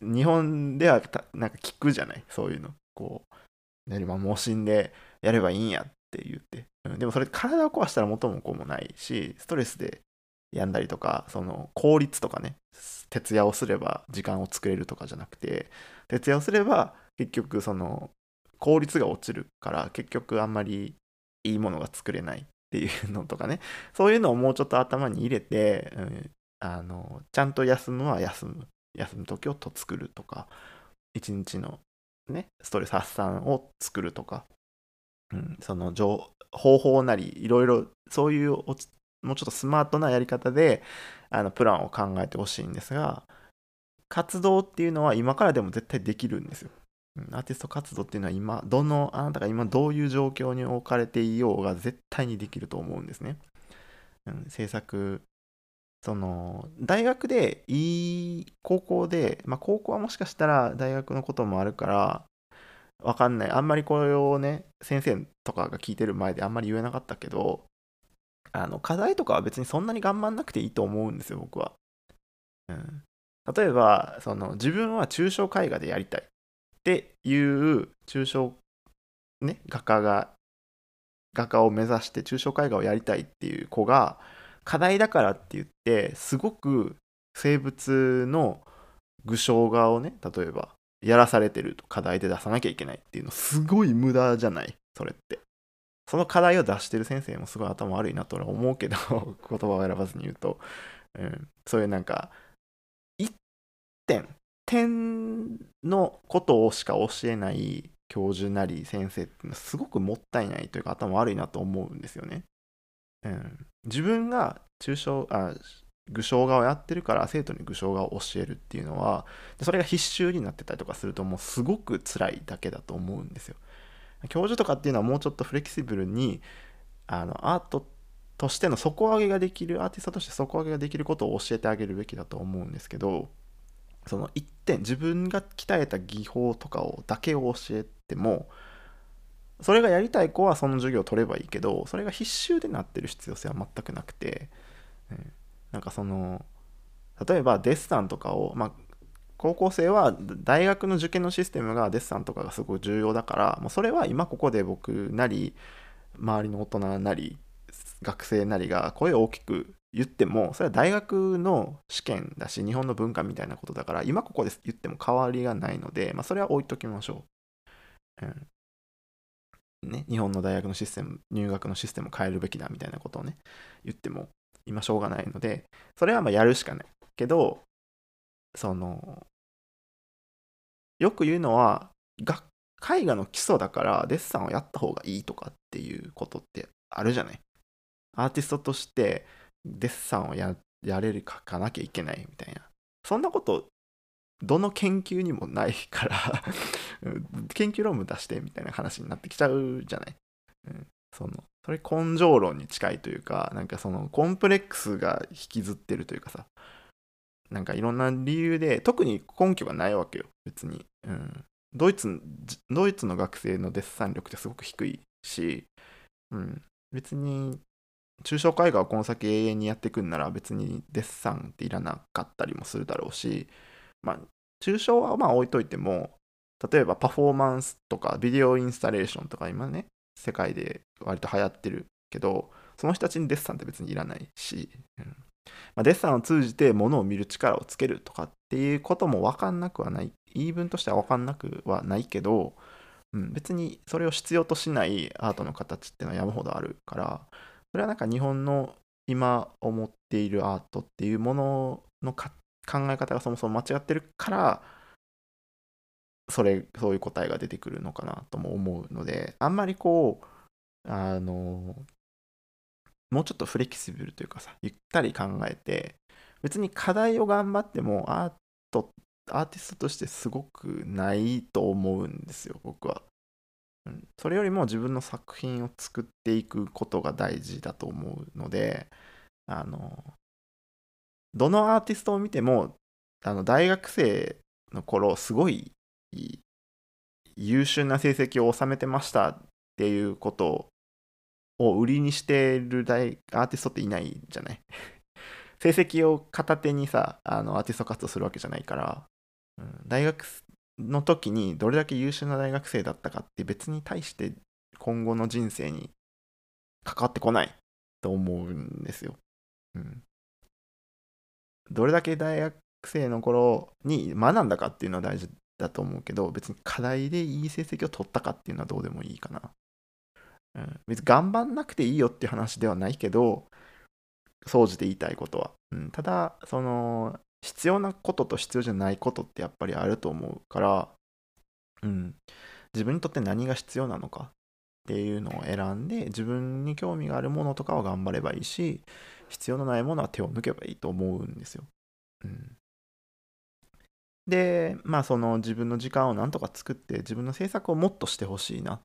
うん、日本ではなんか聞くじゃない、そういうの、こう寝る間も惜しんでやればいいんやって言って、うん、でもそれ体を壊したら元も子もないし、ストレスで病んだりとか、その効率とかね、徹夜をすれば時間を作れるとかじゃなくて、徹夜をすれば結局その効率が落ちるから、結局あんまりいいものが作れないっていうのとかね、そういうのをもうちょっと頭に入れて、うん、あのちゃんと休むは休む休む時をと作るとか、一日のねストレス発散を作るとか、うん、その方法なりいろいろ、そういうおつもうちょっとスマートなやり方であのプランを考えてほしいんですが、活動っていうのは今からでも絶対できるんですよ。アーティスト活動っていうのは今どのあなたが今どういう状況に置かれていようが絶対にできると思うんですね、うん、制作、その大学でいい高校で、まあ、高校はもしかしたら大学のこともあるからわかんない、あんまりこれをね先生とかが聞いてる前であんまり言えなかったけど、あの課題とかは別にそんなに頑張んなくていいと思うんですよ、僕は、うん、例えばその自分は抽象絵画でやりたいっていう抽象、ね、画家が画家を目指して抽象絵画をやりたいっていう子が、課題だからって言ってすごく生物の具象画をね、例えばやらされてると課題で出さなきゃいけないっていうの、すごい無駄じゃない、それって。その課題を出してる先生もすごい頭悪いなとは思うけど言葉を選ばずに言うと、うん、そういうなんか一点点のことをしか教えない教授なり先生っていうのはすごくもったいないというか頭悪いなと思うんですよね、うん、自分が抽象あ具象画をやってるから生徒に具象画を教えるっていうのは、それが必修になってたりとかするともうすごく辛いだけだと思うんですよ。教授とかっていうのはもうちょっとフレキシブルにあのアートとしての底上げができる、アーティストとして底上げができることを教えてあげるべきだと思うんですけど、その一点自分が鍛えた技法とかをだけを教えても、それがやりたい子はその授業を取ればいいけど、それが必修でなってる必要性は全くなくて、うん、なんかその例えばデッサンとかを、まあ高校生は大学の受験のシステムがデッサンとかがすごい重要だから、もうそれは今ここで僕なり周りの大人なり学生なりが声を大きく言っても、それは大学の試験だし日本の文化みたいなことだから今ここで言っても変わりがないので、まあ、それは置いときましょう、うんね、日本の大学のシステム、入学のシステムを変えるべきだみたいなことをね言っても今しょうがないので、それはまあやるしかないけど、そのよく言うのは絵画の基礎だからデッサンをやった方がいいとかっていうことってあるじゃない。アーティストとしてデッサンを や, やれるかかなきゃいけないみたいな、そんなことどの研究にもないから研究論文出してみたいな話になってきちゃうじゃない、うん、そのそれ根性論に近いというか、なんかそのコンプレックスが引きずってるというかさ、なんかいろんな理由で特に根拠がないわけよ別に、うん、ドイツ、ドイツの学生のデッサン力ってすごく低いし、うん、別に抽象絵画をこの先永遠にやっていくんなら別にデッサンっていらなかったりもするだろうし、まあ抽象はまあ置いといても、例えばパフォーマンスとかビデオインスタレーションとか今ね世界で割と流行ってるけど、その人たちにデッサンって別にいらないし、うんまあ、デッサンを通じて物を見る力をつけるとかっていうことも分かんなくはない、言い分としては分かんなくはないけど、うん、別にそれを必要としないアートの形っていうのは山ほどあるから、それはなんか日本の今思っているアートっていうもののか考え方がそもそも間違ってるから、それそういう答えが出てくるのかなとも思うので、あんまりこうあのもうちょっとフレキシブルというかさ、ゆったり考えて、別に課題を頑張ってもアート、アーティストとしてすごくないと思うんですよ僕は、うん、それよりも自分の作品を作っていくことが大事だと思うので、あのどのアーティストを見てもあの大学生の頃すごい優秀な成績を収めてましたっていうことを売りにしてる大アーティストっていないじゃない成績を片手にさあのアーティスト活動するわけじゃないから、うん、大学の時にどれだけ優秀な大学生だったかって別に対して今後の人生に関わってこないと思うんですよ、うん、どれだけ大学生の頃に学んだかっていうのは大事だと思うけど別に課題でいい成績を取ったかっていうのはどうでもいいかな、うん、別に頑張んなくていいよっていう話ではないけど総じて言いたいことは、うん、ただその必要なことと必要じゃないことってやっぱりあると思うから、うん、自分にとって何が必要なのかっていうのを選んで自分に興味があるものとかは頑張ればいいし必要のないものは手を抜けばいいと思うんですよ、うん、でまあその自分の時間をなんとか作って自分の制作をもっとしてほしいな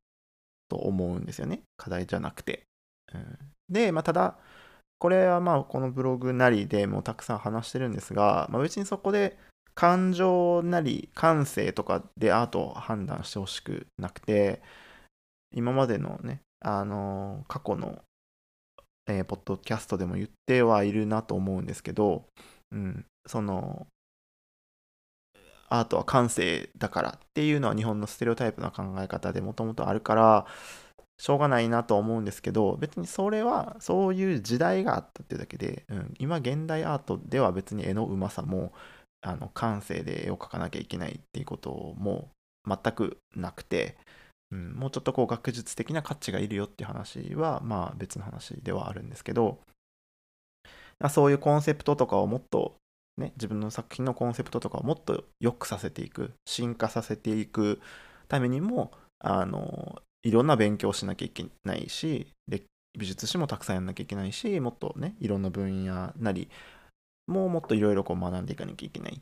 と思うんですよね課題じゃなくて、うん、でまあただこれはまあこのブログなりでもたくさん話してるんですが、まあ、別にそこで感情なり感性とかでアートを判断してほしくなくて今までのね、あのー、過去の、えー、ポッドキャストでも言ってはいるなと思うんですけど、うん、そのアートは感性だからっていうのは日本のステレオタイプな考え方でもともとあるからしょうがないなと思うんですけど別にそれはそういう時代があったっていうだけで、うん、今現代アートでは別に絵のうまさもあの感性で絵を描かなきゃいけないっていうことも全くなくて、うん、もうちょっとこう学術的な価値がいるよっていう話はまあ別の話ではあるんですけどそういうコンセプトとかをもっとね自分の作品のコンセプトとかをもっと良くさせていく進化させていくためにもあのいろんな勉強をしなきゃいけないしで美術史もたくさんやんなきゃいけないしもっとねいろんな分野なりもうもっといろいろこう学んでいかなきゃいけない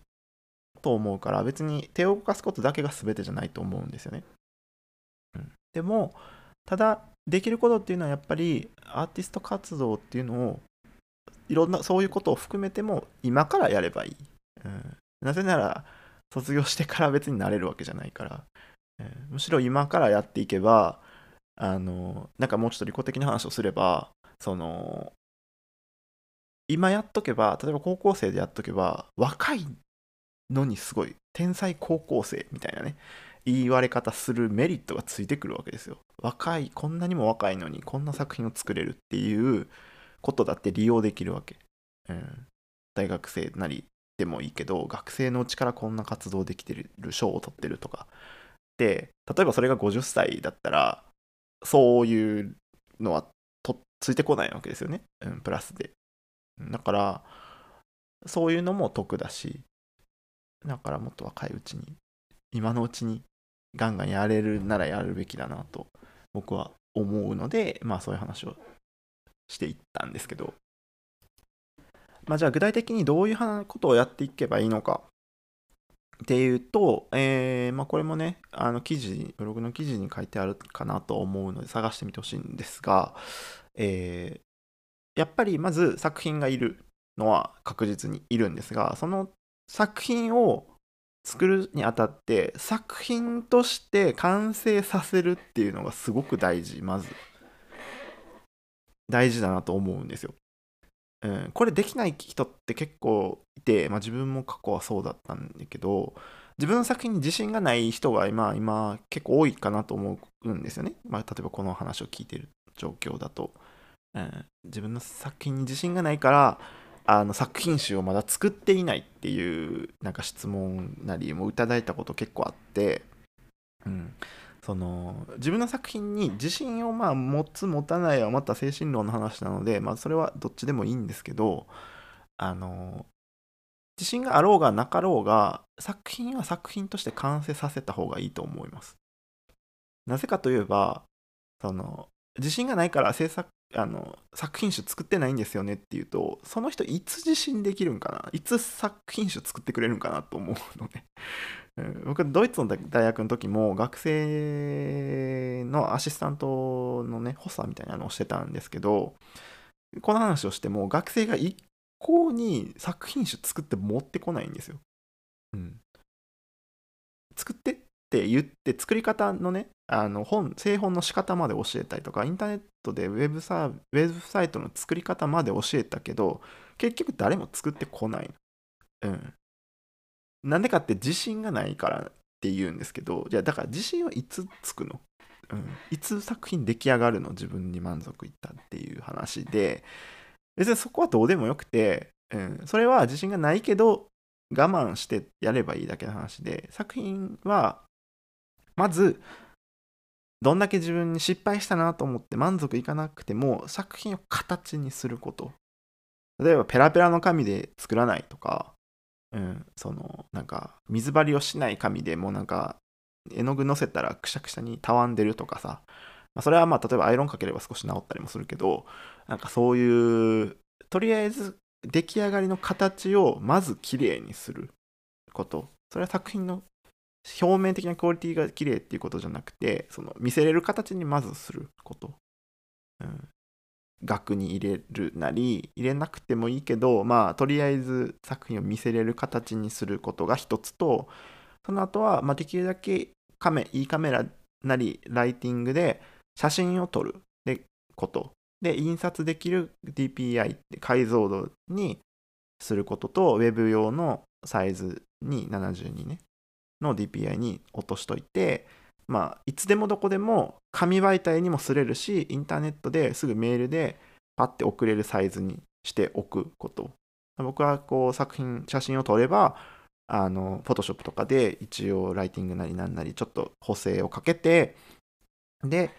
と思うから別に手を動かすことだけが全てじゃないと思うんですよね、うん、でもただできることっていうのはやっぱりアーティスト活動っていうのをいろんなそういうことを含めても今からやればいい、うん、なぜなら卒業してから別になれるわけじゃないからむしろ今からやっていけばあのなんかもうちょっと利己的な話をすればその今やっとけば例えば高校生でやっとけば若いのにすごい天才高校生みたいなね言われ方するメリットがついてくるわけですよ若いこんなにも若いのにこんな作品を作れるっていうことだって利用できるわけ、うん、大学生なりでもいいけど学生のうちからこんな活動できてる賞を取ってるとかで例えばそれがごじゅっさいだったらそういうのはとついてこないわけですよね、うん、プラスでだからそういうのも得だしだからもっと若いうちに今のうちにガンガンやれるならやるべきだなと僕は思うのでまあそういう話をしていったんですけどまあじゃあ具体的にどういうことをやっていけばいいのかっていうと、えーまあ、これもねあの記事ブログの記事に書いてあるかなと思うので探してみてほしいんですが、えー、やっぱりまず作品がいるのは確実にいるんですがその作品を作るにあたって作品として完成させるっていうのがすごく大事まず大事だなと思うんですよ、うん、これできない人って結構でまあ、自分も過去はそうだったんだけど自分の作品に自信がない人が 今, 今結構多いかなと思うんですよね、まあ、例えばこの話を聞いてる状況だと、うん、自分の作品に自信がないからあの作品集をまだ作っていないっていうなんか質問なりもいただいたこと結構あって、うん、その自分の作品に自信をまあ持つ持たないはまた精神論の話なので、まあ、それはどっちでもいいんですけどあの自信があろうがなかろうが作品は作品として完成させた方がいいと思います。なぜかといえばその自信がないから制作あの作品集作ってないんですよねっていうとその人いつ自信できるんかないつ作品集作ってくれるんかなと思うので僕ドイツの大学の時も学生のアシスタントのね補佐みたいなのをしてたんですけどこの話をしても学生が一向に作品集作って持ってこないんですよ。うん、作ってって言って作り方のね、あの本製本の仕方まで教えたりとか、インターネットでウェブサ、ウェブサイトの作り方まで教えたけど、結局誰も作ってこない。うん。なんでかって自信がないからって言うんですけど、じゃあだから自信はいつつくの？うん、いつ作品出来上がるの？自分に満足いったっていう話で、別にそこはどうでもよくて、うん、それは自信がないけど我慢してやればいいだけの話で、作品はまずどんだけ自分に失敗したなと思って満足いかなくても作品を形にすること、例えばペラペラの紙で作らないとか、うん、そのなんか水張りをしない紙でもうなんか絵の具のせたらくしゃくしゃにたわんでるとかさ、まあ、それはまあ例えばアイロンかければ少し治ったりもするけど、なんかそういうとりあえず出来上がりの形をまず綺麗にすること、それは作品の表面的なクオリティが綺麗っていうことじゃなくて、その見せれる形にまずすること、うん、額に入れるなり入れなくてもいいけど、まあとりあえず作品を見せれる形にすることが一つと、その後はまあできるだけカメいいカメラなりライティングで写真を撮るでことで、印刷できる ディーピーアイ って解像度にすることと、ウェブ用のサイズにななじゅうにねの ディーピーアイ に落としといて、まあいつでもどこでも紙媒体にもすれるし、インターネットですぐメールでパッて送れるサイズにしておくこと。僕はこう作品写真を撮ればあのフォトショップとかで一応ライティングなりなんなりちょっと補正をかけて、で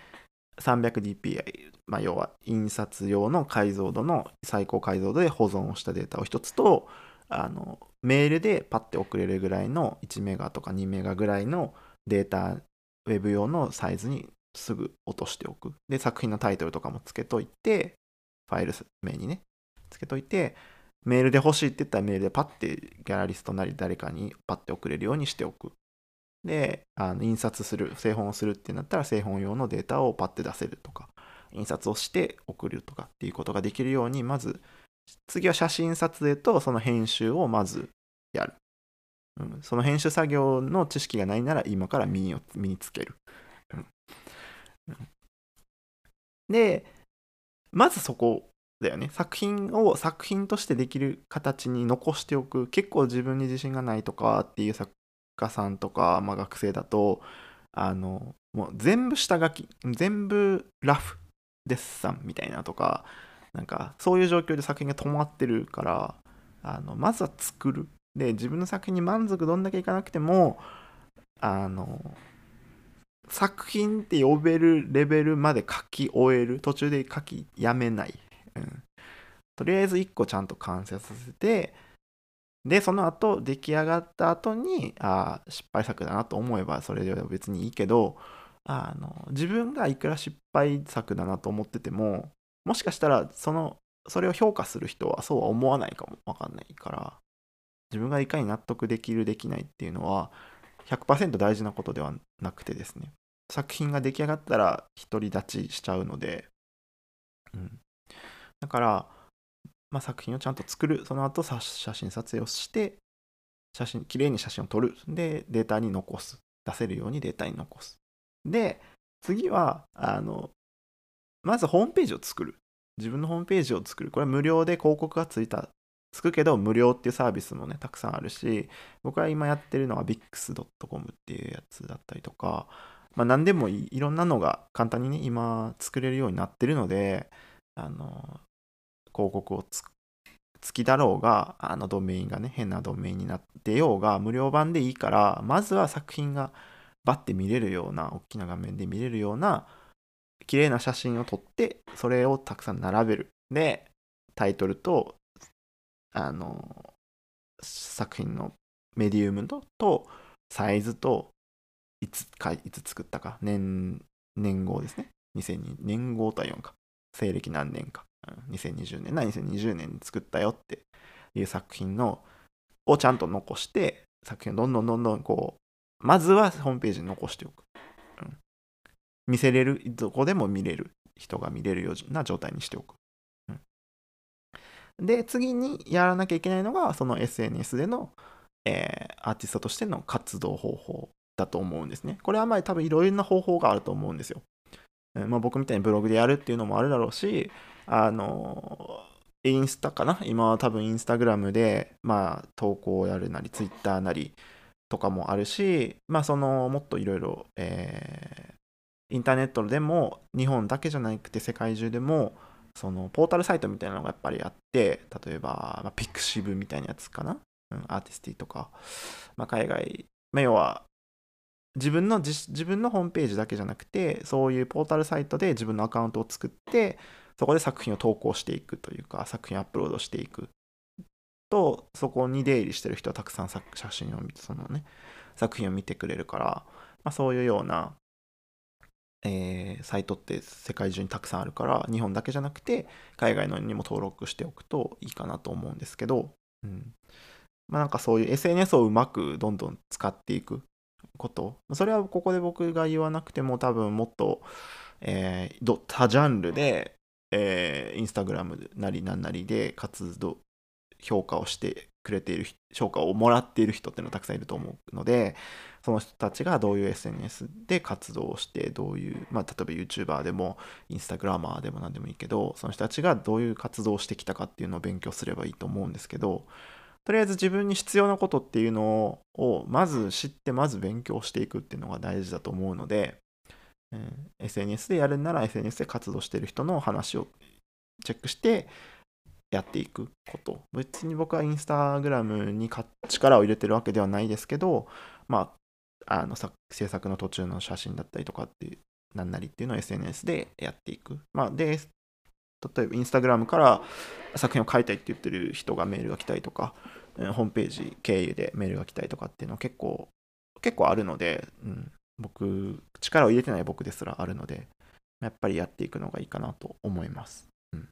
さんびゃくディーピーアイ、まあ、要は印刷用の解像度の最高解像度で保存をしたデータを一つと、あのメールでパッて送れるぐらいのいちメガとかにメガぐらいのデータ、ウェブ用のサイズにすぐ落としておく。で作品のタイトルとかもつけといて、ファイル名にねつけといて、メールで欲しいって言ったらメールでパッてギャラリストなり誰かにパッて送れるようにしておく。であの印刷する、製本をするってなったら製本用のデータをパッて出せるとか、印刷をして送るとかっていうことができるように、まず次は写真撮影とその編集をまずやる、うん、その編集作業の知識がないなら今から身に、身につける、うんうん、でまずそこだよね。作品を作品としてできる形に残しておく。結構自分に自信がないとかっていう作家さんとか、まあ、学生だとあのもう全部下書き、全部ラフデッサンみたいなとか、なんかそういう状況で作品が止まってるから、あのまずは作る。で自分の作品に満足どんだけいかなくてもあの作品って呼べるレベルまで書き終える、途中で書きやめない、うん、とりあえずいっこちゃんと完成させて、でその後出来上がった後にあ失敗作だなと思えばそれでは別にいいけど、あの自分がいくら失敗作だなと思ってても、もしかしたらそのそれを評価する人はそうは思わないかもわかんないから、自分がいかに納得できるできないっていうのは ひゃくパーセント 大事なことではなくてですね、作品が出来上がったら独り立ちしちゃうので、うん、だから、まあ、作品をちゃんと作る、その後写真撮影をして写真綺麗に写真を撮る、でデータに残す、出せるようにデータに残す。で次はあのまずホームページを作る。自分のホームページを作る。これは無料で広告がついた、つくけど無料っていうサービスもね、たくさんあるし、僕は今やってるのは ビックスドットコム っていうやつだったりとか、まあ何でもいい、いろんなのが簡単にね、今作れるようになってるので、あの、広告をつ、つきだろうが、あのドメインがね、変なドメインになってようが、無料版でいいから、まずは作品がバッて見れるような、大きな画面で見れるような、綺麗な写真を撮ってそれをたくさん並べる。でタイトルとあの作品のメディウム と, とサイズとい つ, かいつ作ったか 年, 年号ですね。にせんにじゅう年号とは言わんか、西暦何年か、にせんにじゅうねんなにせんにじゅうねんに作ったよっていう作品のをちゃんと残して、作品をどんどんどんどんこうまずはホームページに残しておく、うん、見せれる、どこでも見れる、人が見れるような状態にしておく、うん、で次にやらなきゃいけないのがその エスエヌエス での、えー、アーティストとしての活動方法だと思うんですね。これはまあ多分いろいろな方法があると思うんですよ。まあ、僕みたいにブログでやるっていうのもあるだろうし、あのインスタかな、今は多分インスタグラムで、まあ、投稿をやるなりツイッターなりとかもあるし、まあ、そのもっといろいろインターネットでも日本だけじゃなくて世界中でもそのポータルサイトみたいなのがやっぱりあって、例えば、まあ、ピクシブみたいなやつかな、うん、アーティスティとか、まあ、海外、まあ、要は自分の自、自分のホームページだけじゃなくて、そういうポータルサイトで自分のアカウントを作って、そこで作品を投稿していくというか、作品をアップロードしていくと、そこに出入りしてる人はたくさん写真を見て、そのね、作品を見てくれるから、まあ、そういうような、えー、サイトって世界中にたくさんあるから、日本だけじゃなくて、海外のにも登録しておくといいかなと思うんですけど、うん。まあなんかそういう エスエヌエス をうまくどんどん使っていくこと。それはここで僕が言わなくても多分もっと、えー、ど多ジャンルで、えー、インスタグラムなりなんなりで活動評価をしてくれている評価をもらっている人っていうのはたくさんいると思うので、その人たちがどういう エスエヌエス で活動をして、どういう、まあ、例えば YouTuber でもインスタグラマーでも何でもいいけど、その人たちがどういう活動をしてきたかっていうのを勉強すればいいと思うんですけど、とりあえず自分に必要なことっていうのをまず知って、まず勉強していくっていうのが大事だと思うので、うん、エスエヌエス でやるなら エスエヌエス で活動してる人の話をチェックしてやっていくこと。別に僕はインスタグラムに力を入れてるわけではないですけど、まあ、あの制作の途中の写真だったりとかっていうなんなりっていうのを エスエヌエス でやっていく。まあで例えばインスタグラムから作品を買いたいって言ってる人がメールが来たりとか、ホームページ経由でメールが来たりとかっていうの結構結構あるので、うん、僕力を入れてない僕ですらあるので、やっぱりやっていくのがいいかなと思います。うん、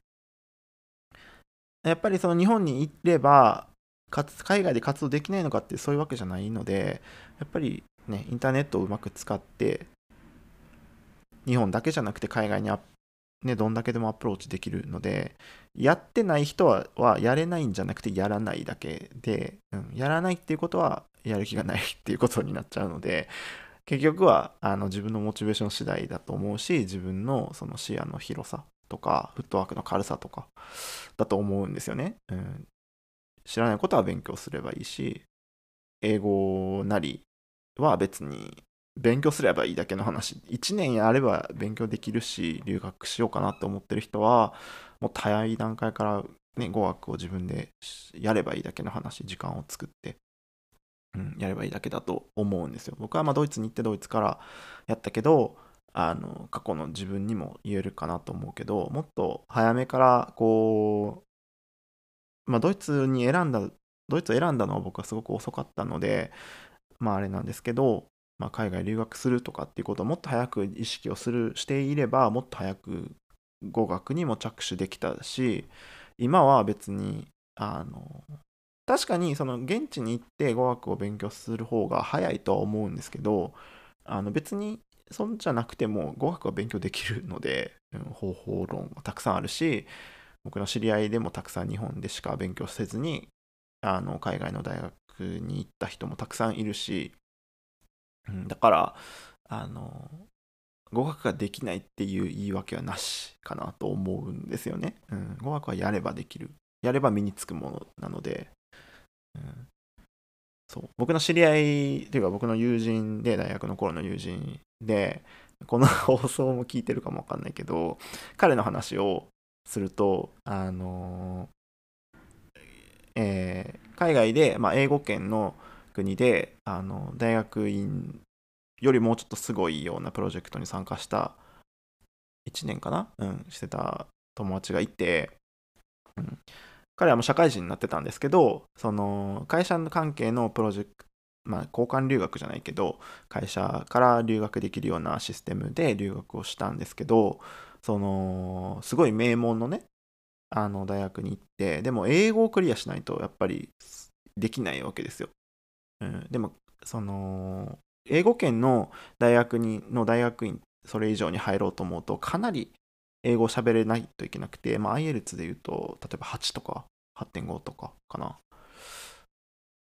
やっぱりその日本にいればかつ海外で活動できないのかってそういうわけじゃないので、やっぱりねインターネットをうまく使って日本だけじゃなくて海外にアップね、どんだけでもアプローチできるので、やってない人 は, はやれないんじゃなくてやらないだけで、うん、やらないっていうことはやる気がないっていうことになっちゃうので、結局はあの自分のモチベーション次第だと思うし、自分 の, その視野の広さとかフットワークの軽さとかだと思うんですよね、うん、知らないことは勉強すればいいし、英語なりは別に勉強すればいいだけの話。いちねんやれば勉強できるし、留学しようかなって思ってる人はもう早い段階から、ね、語学を自分でやればいいだけの話、時間を作って、うん、やればいいだけだと思うんですよ。僕はまあドイツに行ってドイツからやったけど、あの過去の自分にも言えるかなと思うけど、もっと早めからこう、まあ、ドイツに選んだドイツを選んだのは僕はすごく遅かったので、まああれなんですけど、まあ、海外留学するとかっていうことをもっと早く意識をするしていれば、もっと早く語学にも着手できたし、今は別にあの確かにその現地に行って語学を勉強する方が早いとは思うんですけど、あの別にそんじゃなくても語学は勉強できるので、うん、方法論もたくさんあるし、僕の知り合いでもたくさん日本でしか勉強せずにあの海外の大学に行った人もたくさんいるし、だからあの語学ができないっていう言い訳はなしかなと思うんですよね、うん、語学はやればできる、やれば身につくものなので、うん、そう僕の知り合いというか僕の友人で、大学の頃の友人で、この放送も聞いてるかもわかんないけど、彼の話をするとあの、えー、海外で、まあ、英語圏の国であの大学院よりもうちょっとすごいようなプロジェクトに参加したいちねんかな、うん、してた友達がいて、うん、彼はもう社会人になってたんですけど、その会社関係のプロジェクト、まあ、交換留学じゃないけど会社から留学できるようなシステムで留学をしたんですけど、そのすごい名門のねあの大学に行って、でも英語をクリアしないとやっぱりできないわけですよ。うん、でもその英語圏の大学にの大学院それ以上に入ろうと思うとかなり英語を喋れないといけなくて、まあ、アイエルツ でいうと例えばはちとかはってんご とかかな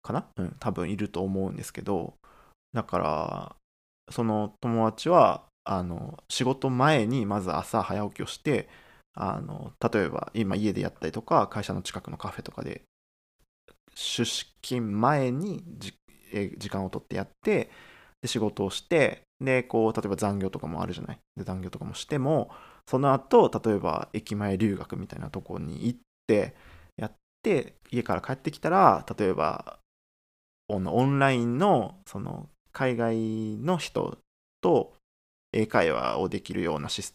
かなうん、多分いると思うんですけど、だからその友達はあの仕事前にまず朝早起きをして、あの例えば今家でやったりとか会社の近くのカフェとかで出勤前にじえ時間を取ってやって、で仕事をして、でこう例えば残業とかもあるじゃない、で残業とかもしてもその後例えば駅前留学みたいなとこに行ってやって、家から帰ってきたら例えばオンラインのその海外の人と英会話をできるようなシス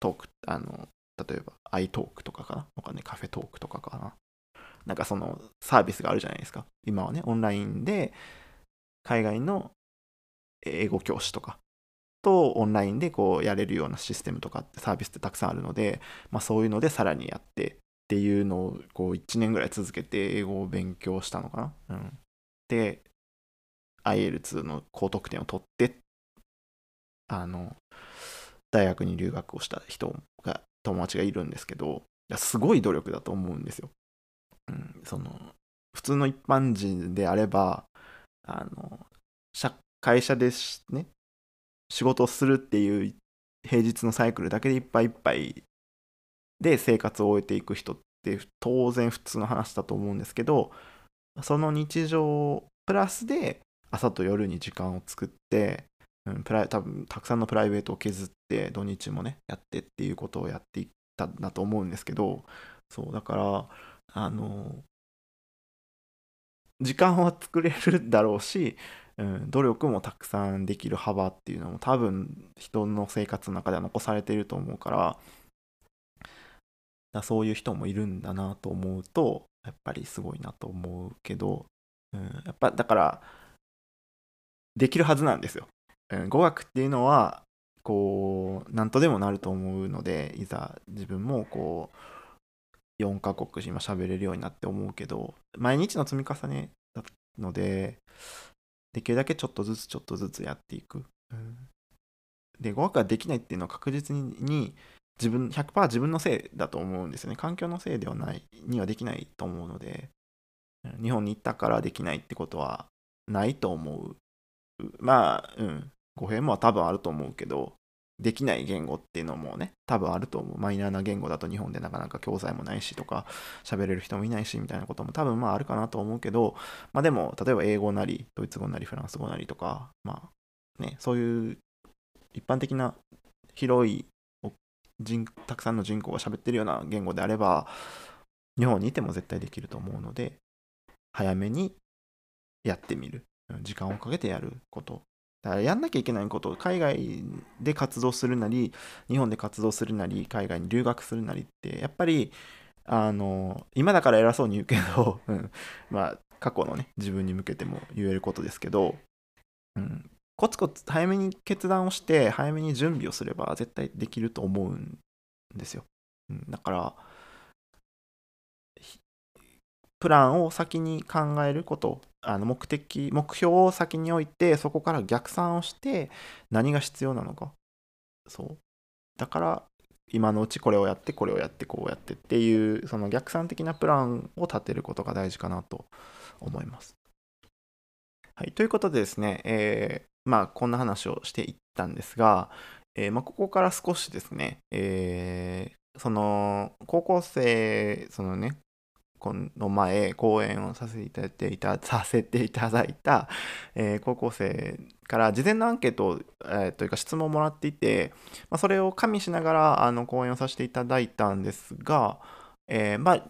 トーク、あの例えば iTalk とかかな、他ねカフェトークとかかな、なんかそのサービスがあるじゃないですか。今はねオンラインで海外の英語教師とかとオンラインでこうやれるようなシステムとかってサービスってたくさんあるので、まあ、そういうのでさらにやってっていうのをこういちねんぐらい続けて英語を勉強したのかな、うん、で アイエルツー の高得点を取ってあの大学に留学をした人が友達がいるんですけど、すごい努力だと思うんですよ、うん、その普通の一般人であればあの社会社でね仕事をするっていう平日のサイクルだけでいっぱいいっぱいで生活を終えていく人って当然普通の話だと思うんですけど、その日常プラスで朝と夜に時間を作って、うん、プライ多分たくさんのプライベートを削って土日もねやってっていうことをやっていったんだと思うんですけど、そうだからあの時間は作れるだろうし、うん、努力もたくさんできる幅っていうのも多分人の生活の中では残されていると思うから、だそういう人もいるんだなと思うとやっぱりすごいなと思うけど、うん、やっぱだからできるはずなんですよ、うん、語学っていうのはこうなんとでもなると思うので、いざ自分もこうよんカ国今喋れるようになって思うけど、毎日の積み重ねだったのでできるだけちょっとずつちょっとずつやっていく、うん、で語学ができないっていうのは確実に自分 ひゃくパーセント 自分のせいだと思うんですよね。環境のせいではないにはできないと思うので、日本に行ったからできないってことはないと思う。まあうん語弊も多分あると思うけど、できない言語っていうのもね多分あると思う。マイナーな言語だと日本でなかなか教材もないしとか喋れる人もいないしみたいなことも多分まああるかなと思うけど、まあでも例えば英語なりドイツ語なりフランス語なりとか、まあねそういう一般的な広い人たくさんの人口が喋ってるような言語であれば日本にいても絶対できると思うので、早めにやってみる、時間をかけてやること、だからやんなきゃいけないこと、海外で活動するなり日本で活動するなり海外に留学するなりってやっぱりあの今だから偉そうに言うけどまあ過去のね自分に向けても言えることですけど、うん、コツコツ早めに決断をして早めに準備をすれば絶対できると思うんですよ、うん、だからプランを先に考えること、あの目的目標を先に置いてそこから逆算をして何が必要なのか、そうだから今のうちこれをやってこれをやってこうやってっていうその逆算的なプランを立てることが大事かなと思います。はい、ということでですね、えー、まあこんな話をしていったんですが、えーまあ、ここから少しですね、えー、その高校生そのねこの前講演をさせていただいていたさせていただいた、えー、高校生から事前のアンケートを、えー、というか質問をもらっていて、まあ、それを加味しながらあの講演をさせていただいたんですが、えー、まあ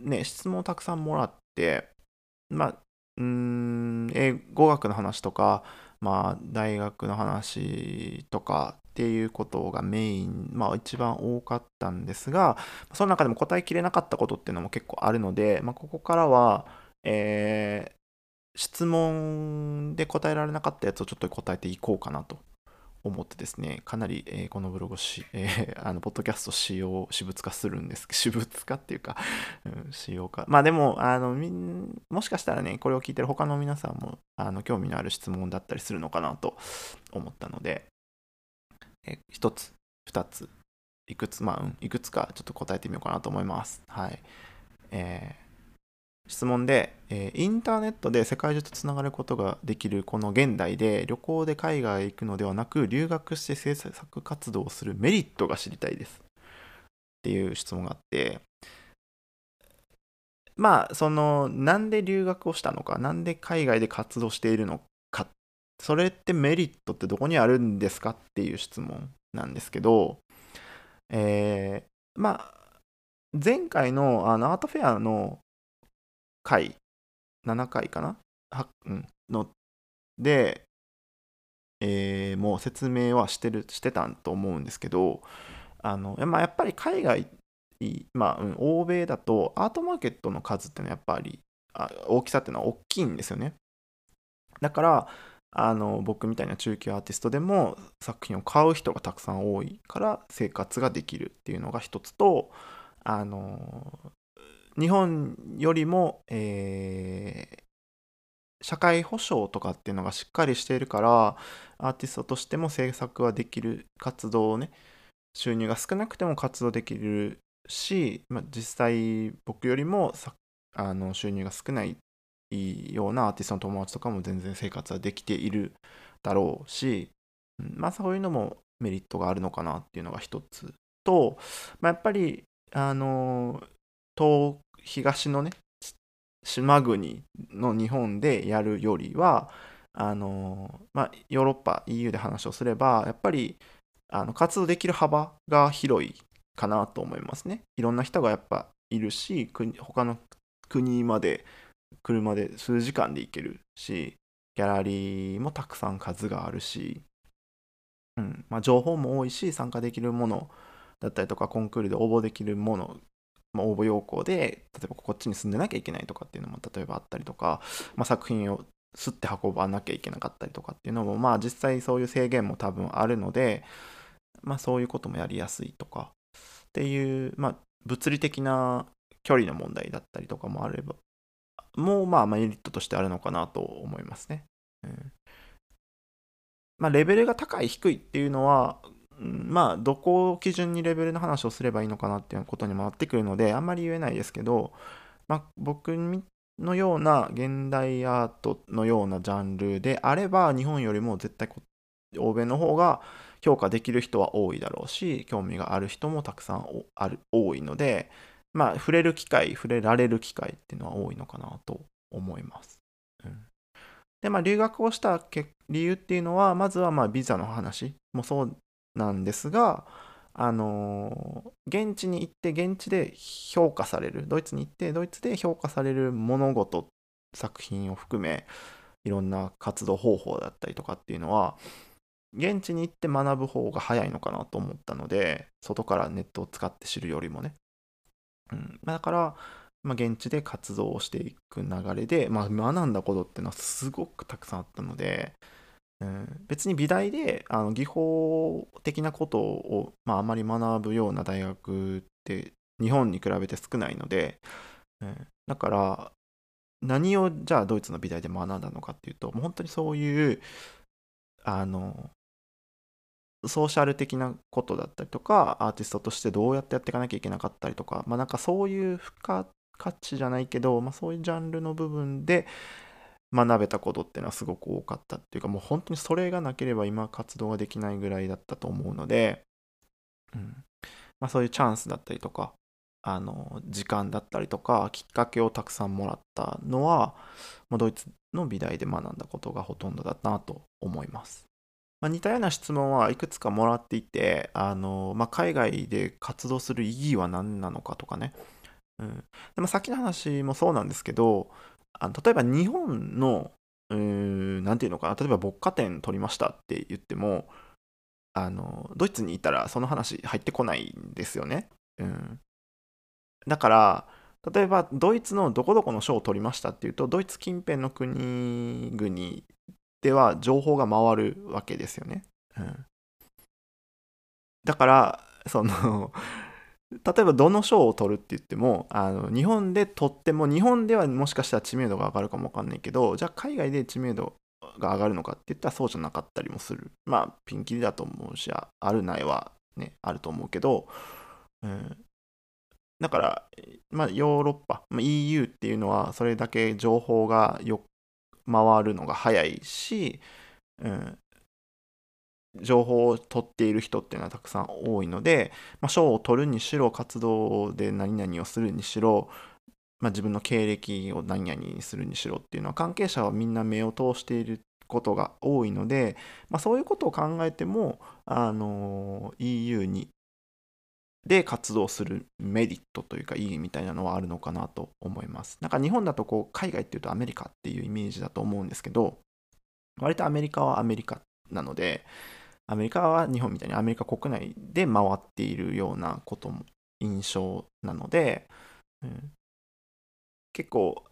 ね質問をたくさんもらって、まあうーん英語学の話とか、まあ大学の話とか。っていうことがメイン、まあ一番多かったんですが、その中でも答えきれなかったことっていうのも結構あるので、まあ、ここからは、えー、質問で答えられなかったやつをちょっと答えていこうかなと思ってですね、かなり、えー、このブログし、えー、あのポッドキャスト使用私物化するんです私物化っていうか、うん、使用化まあでもあのみんもしかしたらねこれを聞いてる他の皆さんもあの興味のある質問だったりするのかなと思ったので。えひとつふたついくつまあ、うん、いくつかちょっと答えてみようかなと思います。はい、えー質問で、えー、インターネットで世界中とつながることができるこの現代で、旅行で海外へ行くのではなく留学して制作活動をするメリットが知りたいですっていう質問があって、まあそのなんで留学をしたのか、なんで海外で活動しているのか、それってメリットってどこにあるんですかっていう質問なんですけど、えー、まあ前回のあのアートフェアの回ななかいかなは、うん、ので、えー、もう説明はしてるしてたと思うんですけど、あの、まあ、やっぱり海外、まあ、うん、欧米だとアートマーケットの数ってのはやっぱり大きさっていうのは大きいんですよね。だからあの僕みたいな中級アーティストでも作品を買う人がたくさん多いから生活ができるっていうのが一つと、あの日本よりも、えー、社会保障とかっていうのがしっかりしているからアーティストとしても制作はできる、活動をね、収入が少なくても活動できるし、まあ、実際僕よりもさあの収入が少ないようなアーティストの友達とかも全然生活はできているだろうし、まあそういうのもメリットがあるのかなっていうのが一つと、まあ、やっぱりあの東東のね島国の日本でやるよりはあの、まあ、ヨーロッパ イーユー で話をすればやっぱりあの活動できる幅が広いかなと思いますね。いろんな人がやっぱいるし、国他の国まで車で数時間で行けるし、ギャラリーもたくさん数があるし、うんまあ、情報も多いし、参加できるものだったりとかコンクールで応募できるもの、まあ、応募要項で例えばこっちに住んでなきゃいけないとかっていうのも例えばあったりとか、まあ、作品をすって運ばなきゃいけなかったりとかっていうのも、まあ実際そういう制限も多分あるので、まあそういうこともやりやすいとかっていう、まあ物理的な距離の問題だったりとかもあればもうまあメリットとしてあるのかなと思いますね。うん、まあレベルが高い低いっていうのは、うん、まあどこを基準にレベルの話をすればいいのかなっていうことにもなってくるのであんまり言えないですけど、まあ僕みのような現代アートのようなジャンルであれば日本よりも絶対欧米の方が評価できる人は多いだろうし、興味がある人もたくさんある多いので、まあ触れる機会、触れられる機会っていうのは多いのかなと思います。うん、でまあ留学をした理由っていうのはまずはまあビザの話もそうなんですが、あのー、現地に行って現地で評価される、ドイツに行ってドイツで評価される物事、作品を含めいろんな活動方法だったりとかっていうのは現地に行って学ぶ方が早いのかなと思ったので、外からネットを使って知るよりもね、うん、だから、まあ、現地で活動をしていく流れで、まあ、学んだことっていうのはすごくたくさんあったので、うん、別に美大であの技法的なことを、まあ、あまり学ぶような大学って日本に比べて少ないので、うん、だから何をじゃあドイツの美大で学んだのかっていうと、もう本当にそういうあのソーシャル的なことだったりとかアーティストとしてどうやってやっていかなきゃいけなかったりとか、まあ、なんかそういう付加価値じゃないけど、まあ、そういうジャンルの部分で学べたことっていうのはすごく多かったっていうか、もう本当にそれがなければ今活動ができないぐらいだったと思うので、うんまあ、そういうチャンスだったりとかあの時間だったりとかきっかけをたくさんもらったのは、まあ、ドイツの美大で学んだことがほとんどだったなと思います。まあ、似たような質問はいくつかもらっていて、あの、まあ、海外で活動する意義は何なのかとかね、うん、でもさっきの話もそうなんですけど、あの例えば日本のうーんなんていうのかな、例えば牧歌展取りましたって言ってもあのドイツにいたらその話入ってこないんですよね。うん、だから例えばドイツのどこどこの賞を取りましたっていうとドイツ近辺の国々では情報が回るわけですよね。うん、だからその例えばどの賞を取るって言ってもあの日本で取っても日本ではもしかしたら知名度が上がるかもわかんないけど、じゃあ海外で知名度が上がるのかって言ったらそうじゃなかったりもする。まあピンキリだと思うし、あるないはねあると思うけど、うん、だから、まあ、ヨーロッパ、まあ、イーユー っていうのはそれだけ情報がよ回るのが早いし、うん、情報を取っている人っていうのはたくさん多いので、まあ、賞を取るにしろ活動で何々をするにしろ、まあ、自分の経歴を何々にするにしろっていうのは関係者はみんな目を通していることが多いので、まあ、そういうことを考えても、あのー、イーユー にで活動するメリットというか意義みたいなのはあるのかなと思います。なんか日本だとこう海外っていうとアメリカっていうイメージだと思うんですけど、割とアメリカはアメリカなので、アメリカは日本みたいにアメリカ国内で回っているようなことも印象なので、うん、結構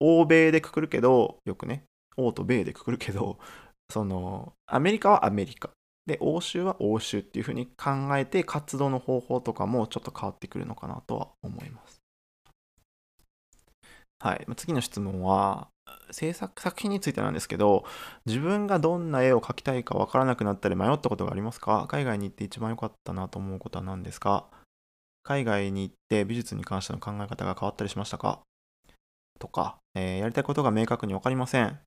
欧米でくくるけど、よくね欧と米でくくるけど、そのアメリカはアメリカで欧州は欧州っていう風に考えて活動の方法とかもちょっと変わってくるのかなとは思います。はい、次の質問は制作作品についてなんですけど、自分がどんな絵を描きたいか分からなくなったり迷ったことがありますか？海外に行って一番良かったなと思うことは何ですか？海外に行って美術に関しての考え方が変わったりしましたか？とか、えー、やりたいことが明確に分かりません。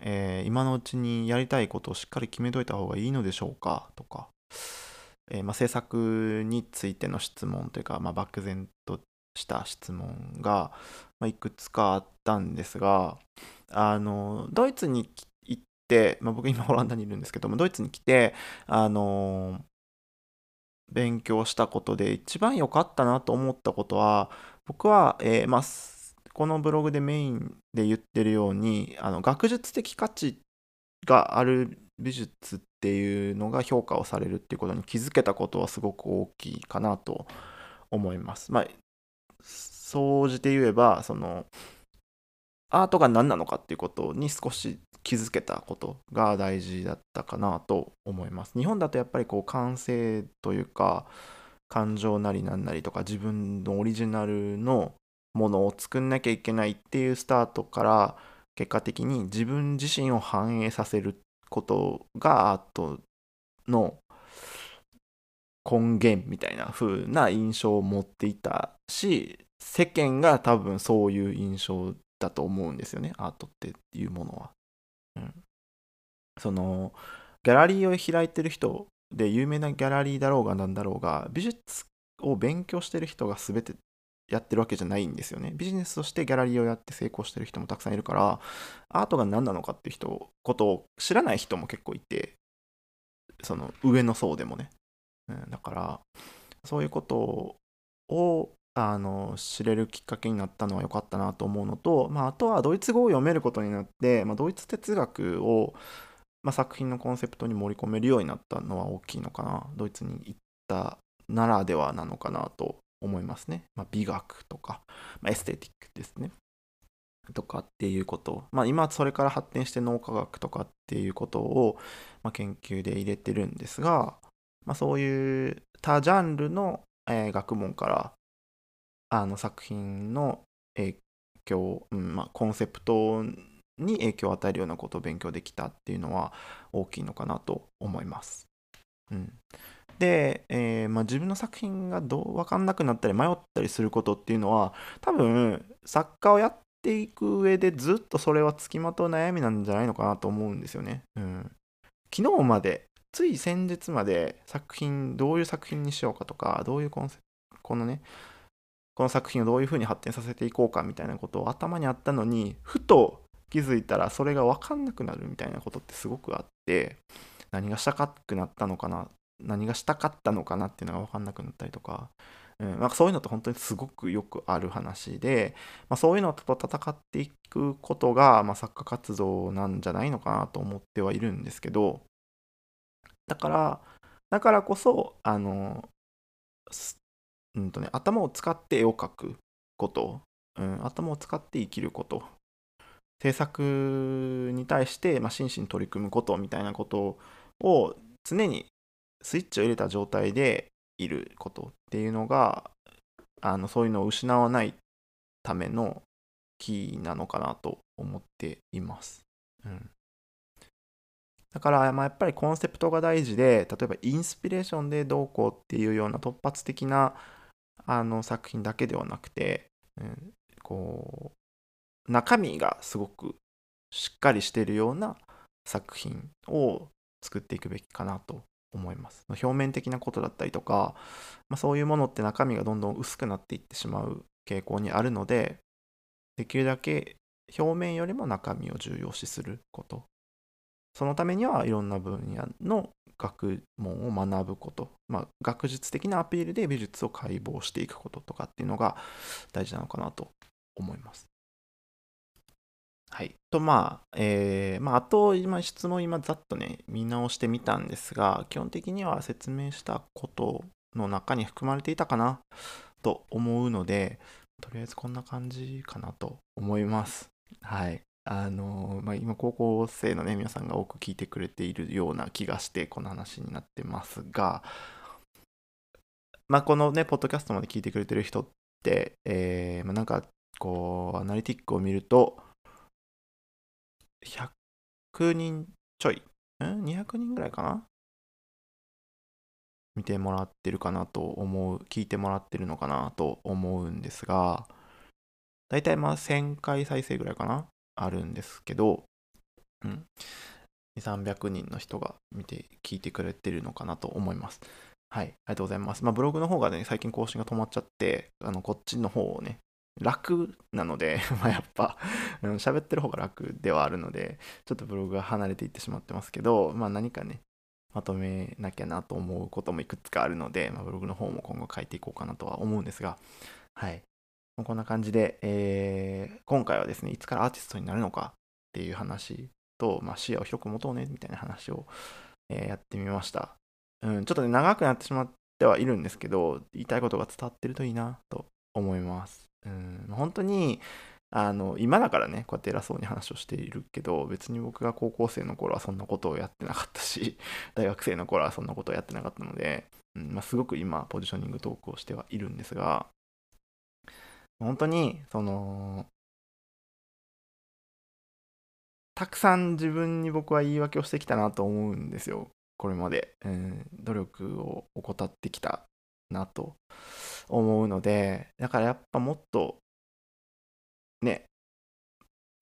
えー、今のうちにやりたいことをしっかり決めといた方がいいのでしょうかとか、えーまあ、制作についての質問というか、まあ、漠然とした質問が、まあ、いくつかあったんですが、あのドイツに行って、まあ、僕今オランダにいるんですけども、ドイツに来てあの勉強したことで一番良かったなと思ったことは、僕は、えーまあこのブログでメインで言ってるように、あの学術的価値がある美術っていうのが評価をされるっていうことに気づけたことはすごく大きいかなと思います。まあ総じて言えば、そのアートが何なのかっていうことに少し気づけたことが大事だったかなと思います。日本だとやっぱりこう感性というか感情なりなんなりとか自分のオリジナルのものを作んなきゃいけないっていうスタートから、結果的に自分自身を反映させることがアートの根源みたいな風な印象を持っていたし、世間が多分そういう印象だと思うんですよね、アートっていうものは、うん、そのギャラリーを開いてる人で有名なギャラリーだろうがなんだろうが、美術を勉強してる人が全てやってるわけじゃないんですよね。ビジネスとしてギャラリーをやって成功してる人もたくさんいるから、アートが何なのかっていう人ことを知らない人も結構いて、その上の層でもね、うん、だからそういうことをあの知れるきっかけになったのは良かったなと思うのと、まあ、あとはドイツ語を読めることになって、まあ、ドイツ哲学を、まあ、作品のコンセプトに盛り込めるようになったのは大きいのかな、ドイツに行ったならではなのかなと思いますね。まあ、美学とか、まあ、エステティックですねとかっていうこと、まあ、今それから発展して脳科学とかっていうことを、まあ、研究で入れてるんですが、まあ、そういう他ジャンルの、えー、学問からあの作品の影響、うんまあ、コンセプトに影響を与えるようなことを勉強できたっていうのは大きいのかなと思います。うんで、えーまあ、自分の作品がどう分かんなくなったり迷ったりすることっていうのは、多分作家をやっていく上でずっとそれはつきまとう悩みなんじゃないのかなと思うんですよね、うん、昨日までつい先日まで作品どういう作品にしようかとか、どういうコンセプト、このねこの作品をどういうふうに発展させていこうかみたいなことを頭にあったのに、ふと気づいたらそれが分かんなくなるみたいなことってすごくあって、何がしたかくなったのかな何がしたかったのかなっていうのが分かんなくなったりとか、うん、なんかそういうのって本当にすごくよくある話で、まあ、そういうのと戦っていくことが、まあ、作家活動なんじゃないのかなと思ってはいるんですけど、だからだからこそあの、うんとね、頭を使って絵を描くこと、うん、頭を使って生きること、制作に対して、まあ、真摯に取り組むことみたいなことを常にスイッチを入れた状態でいることっていうのが、あのそういうのを失わないためのキーなのかなと思っています、うん、だから、まあ、やっぱりコンセプトが大事で、例えばインスピレーションでどうこうっていうような突発的なあの作品だけではなくて、うん、こう中身がすごくしっかりしているような作品を作っていくべきかなと思います。表面的なことだったりとか、まあ、そういうものって中身がどんどん薄くなっていってしまう傾向にあるので、できるだけ表面よりも中身を重要視すること、そのためにはいろんな分野の学問を学ぶこと、まあ、学術的なアピールで美術を解剖していくこととかっていうのが大事なのかなと思います。はい。と、まあ、えー、まあ、あと、今、質問、今、ざっとね、見直してみたんですが、基本的には説明したことの中に含まれていたかなと思うので、とりあえずこんな感じかなと思います。はい。あのまあ、今高校生のね皆さんが多く聞いてくれているような気がしてこの話になってますが、まあ、このねポッドキャストまで聞いてくれてる人って、えーまあ、なんかこうアナリティックを見るとひゃくにんちょい、んにひゃくにんぐらいかな、見てもらってるかなと思う、聞いてもらってるのかなと思うんですが、だいたいまあせんかい再生ぐらいかなあるんですけど、うん、にせんさんびゃくにんの人が見て聞いてくれてるのかなと思います。はい、ありがとうございます。まあブログの方がね最近更新が止まっちゃって、あのこっちの方をね楽なのでまあやっぱ喋ってる方が楽ではあるので、ちょっとブログが離れていってしまってますけど、まあ何かねまとめなきゃなと思うこともいくつかあるので、まあ、ブログの方も今後書いていこうかなとは思うんですが、はい。こんな感じで、えー、今回はですね、いつからアーティストになるのかっていう話と、まあ、視野を広く持とうねみたいな話を、えー、やってみました、うん。ちょっとね、長くなってしまってはいるんですけど、言いたいことが伝わってるといいなと思います。うん、本当にあの、今だからね、こうやって偉そうに話をしているけど、別に僕が高校生の頃はそんなことをやってなかったし、大学生の頃はそんなことをやってなかったので、うんまあ、すごく今、ポジショニングトークをしてはいるんですが、本当にそのたくさん自分に僕は言い訳をしてきたなと思うんですよ、これまで、うん、努力を怠ってきたなと思うので、だからやっぱもっとね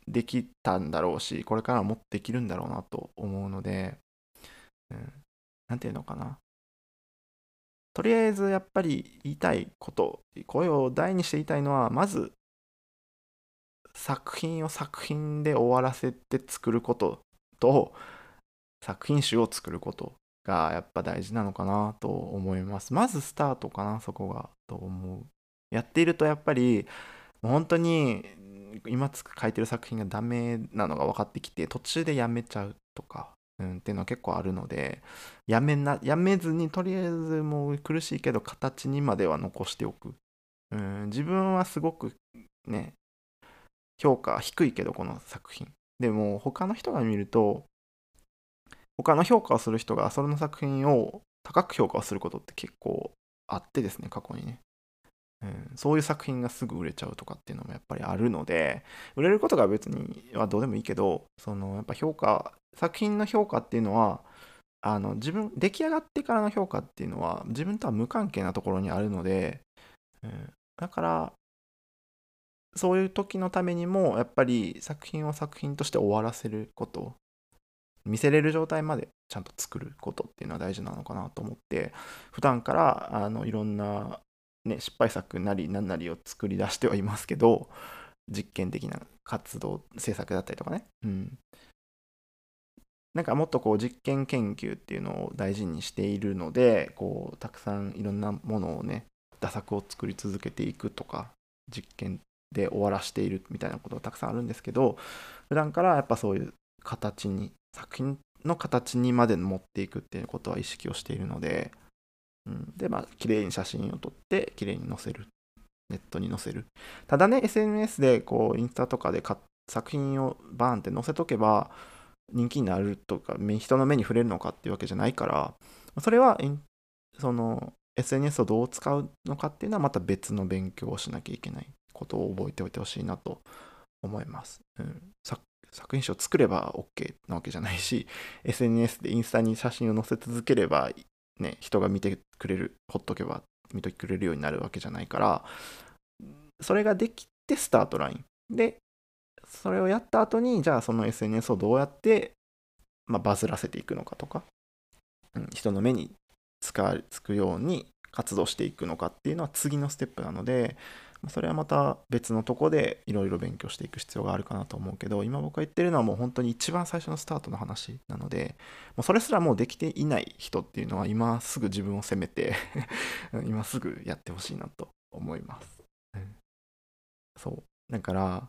できたんだろうし、これからもっとできるんだろうなと思うので、うん、なんていうのかな、とりあえずやっぱり言いたいこと、声を大にして言いたいのは、まず作品を作品で終わらせて作ることと作品集を作ることがやっぱ大事なのかなと思います。まずスタートかな、そこがと思う。やっているとやっぱり本当に今書いてる作品がダメなのが分かってきて途中でやめちゃうとか。うん、っていうのは結構あるので、やめな、やめずにとりあえずもう苦しいけど形にまでは残しておく、うん、自分はすごくね評価低いけどこの作品でも他の人が見ると他の評価をする人がその作品を高く評価をすることって結構あってですね、過去にね、うん、そういう作品がすぐ売れちゃうとかっていうのもやっぱりあるので、売れることが別にはどうでもいいけど、そのやっぱ評価、作品の評価っていうのはあの自分出来上がってからの評価っていうのは自分とは無関係なところにあるので、うん、だからそういう時のためにもやっぱり作品を作品として終わらせること、見せれる状態までちゃんと作ることっていうのは大事なのかなと思って、普段からあのいろんなね、失敗作なり何なりを作り出してはいますけど、実験的な活動制作だったりとかね、うん、なんかもっとこう実験研究っていうのを大事にしているので、こうたくさんいろんなものをね打作を作り続けていくとか実験で終わらしているみたいなことがたくさんあるんですけど、普段からやっぱそういう形に作品の形にまで持っていくっていうことは意識をしているので。でまあ綺麗に写真を撮って綺麗に載せる、ネットに載せる。ただね エスエヌエス でこうインスタとかでか作品をバーンって載せとけば人気になるとか人の目に触れるのかっていうわけじゃないから、それはその エスエヌエス をどう使うのかっていうのはまた別の勉強をしなきゃいけないことを覚えておいてほしいなと思います、うん、作品集を作れば OK なわけじゃないし、 エスエヌエス でインスタに写真を載せ続ければね、人が見てくれる、ほっとけば見とくれるようになるわけじゃないから、それができてスタートラインで、それをやった後にじゃあその エスエヌエス をどうやって、まあ、バズらせていくのかとか、うん、人の目につかつくように活動していくのかっていうのは次のステップなので、それはまた別のとこでいろいろ勉強していく必要があるかなと思うけど、今僕が言ってるのはもう本当に一番最初のスタートの話なので、もうそれすらもうできていない人っていうのは今すぐ自分を責めて今すぐやってほしいなと思います、うん、そうだから、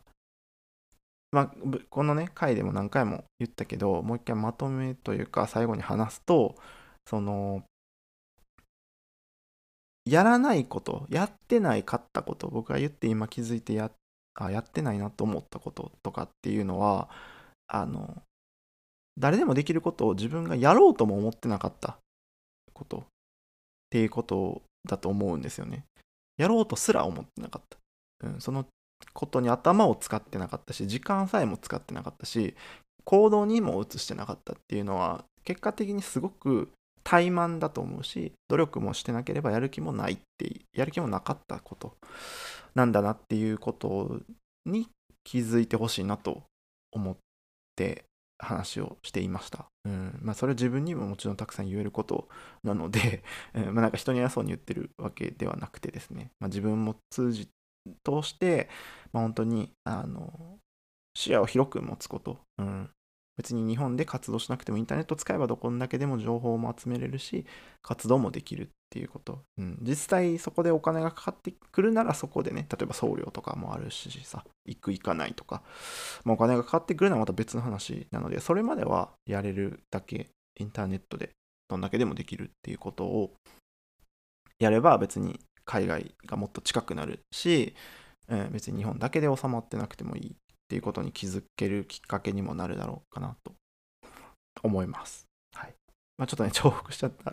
まあ、このね回でも何回も言ったけど、もう一回まとめというか最後に話すと、そのやらないこと、やってないかったこと、僕が言って今気づいて や, あやってないなと思ったこととかっていうのは、あの誰でもできることを自分がやろうとも思ってなかったことっていうことだと思うんですよね。やろうとすら思ってなかった、うん、そのことに頭を使ってなかったし、時間さえも使ってなかったし、行動にも移してなかったっていうのは結果的にすごく怠慢だと思うし、努力もしてなければやる気もないってやる気もなかったことなんだなっていうことに気づいてほしいなと思って話をしていました。うん、まあそれは自分にももちろんたくさん言えることなので、うん、まあなんか人に偉そうに言ってるわけではなくてですね、まあ、自分も通じ通して、まあ、本当にあの視野を広く持つこと。うん別に日本で活動しなくてもインターネット使えばどこんだけでも情報も集めれるし、活動もできるっていうこと、うん、実際そこでお金がかかってくるならそこでね、例えば送料とかもあるしさ、行く行かないとか、まあ、お金がかかってくるのはまた別の話なので、それまではやれるだけインターネットでどんだけでもできるっていうことをやれば、別に海外がもっと近くなるし、うん、別に日本だけで収まってなくてもいいっていうことに気づけるきっかけにもなるだろうかなと思います。はい。まあちょっとね重複しちゃった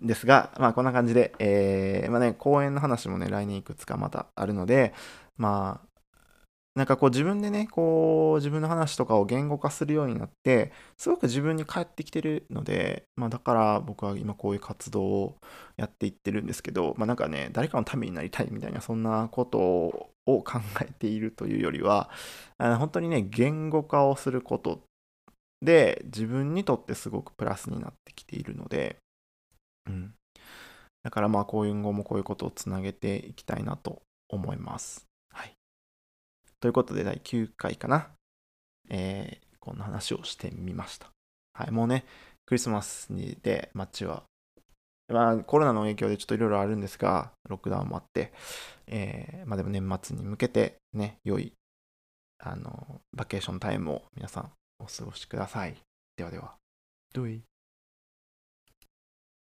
んですが、まあこんな感じで、えー、まあね講演の話もね来年いくつかまたあるので、まあなんかこう自分でねこう自分の話とかを言語化するようになって、すごく自分に返ってきてるので、まあだから僕は今こういう活動をやっていってるんですけど、まあなんかね誰かのためになりたいみたいなそんなことをを考えているというよりは、あの本当にね言語化をすることで自分にとってすごくプラスになってきているので、うん、だからまあこういう後もこういうことをつなげていきたいなと思います。はい、ということでだいきゅうかいかな、えー、こんな話をしてみました。はい、もうねクリスマスにで街は、まあ、コロナの影響でちょっといろいろあるんですが、ロックダウンもあって、えー、まあでも年末に向けてね、良い、あの、バケーションタイムを皆さんお過ごしください。ではでは。どうい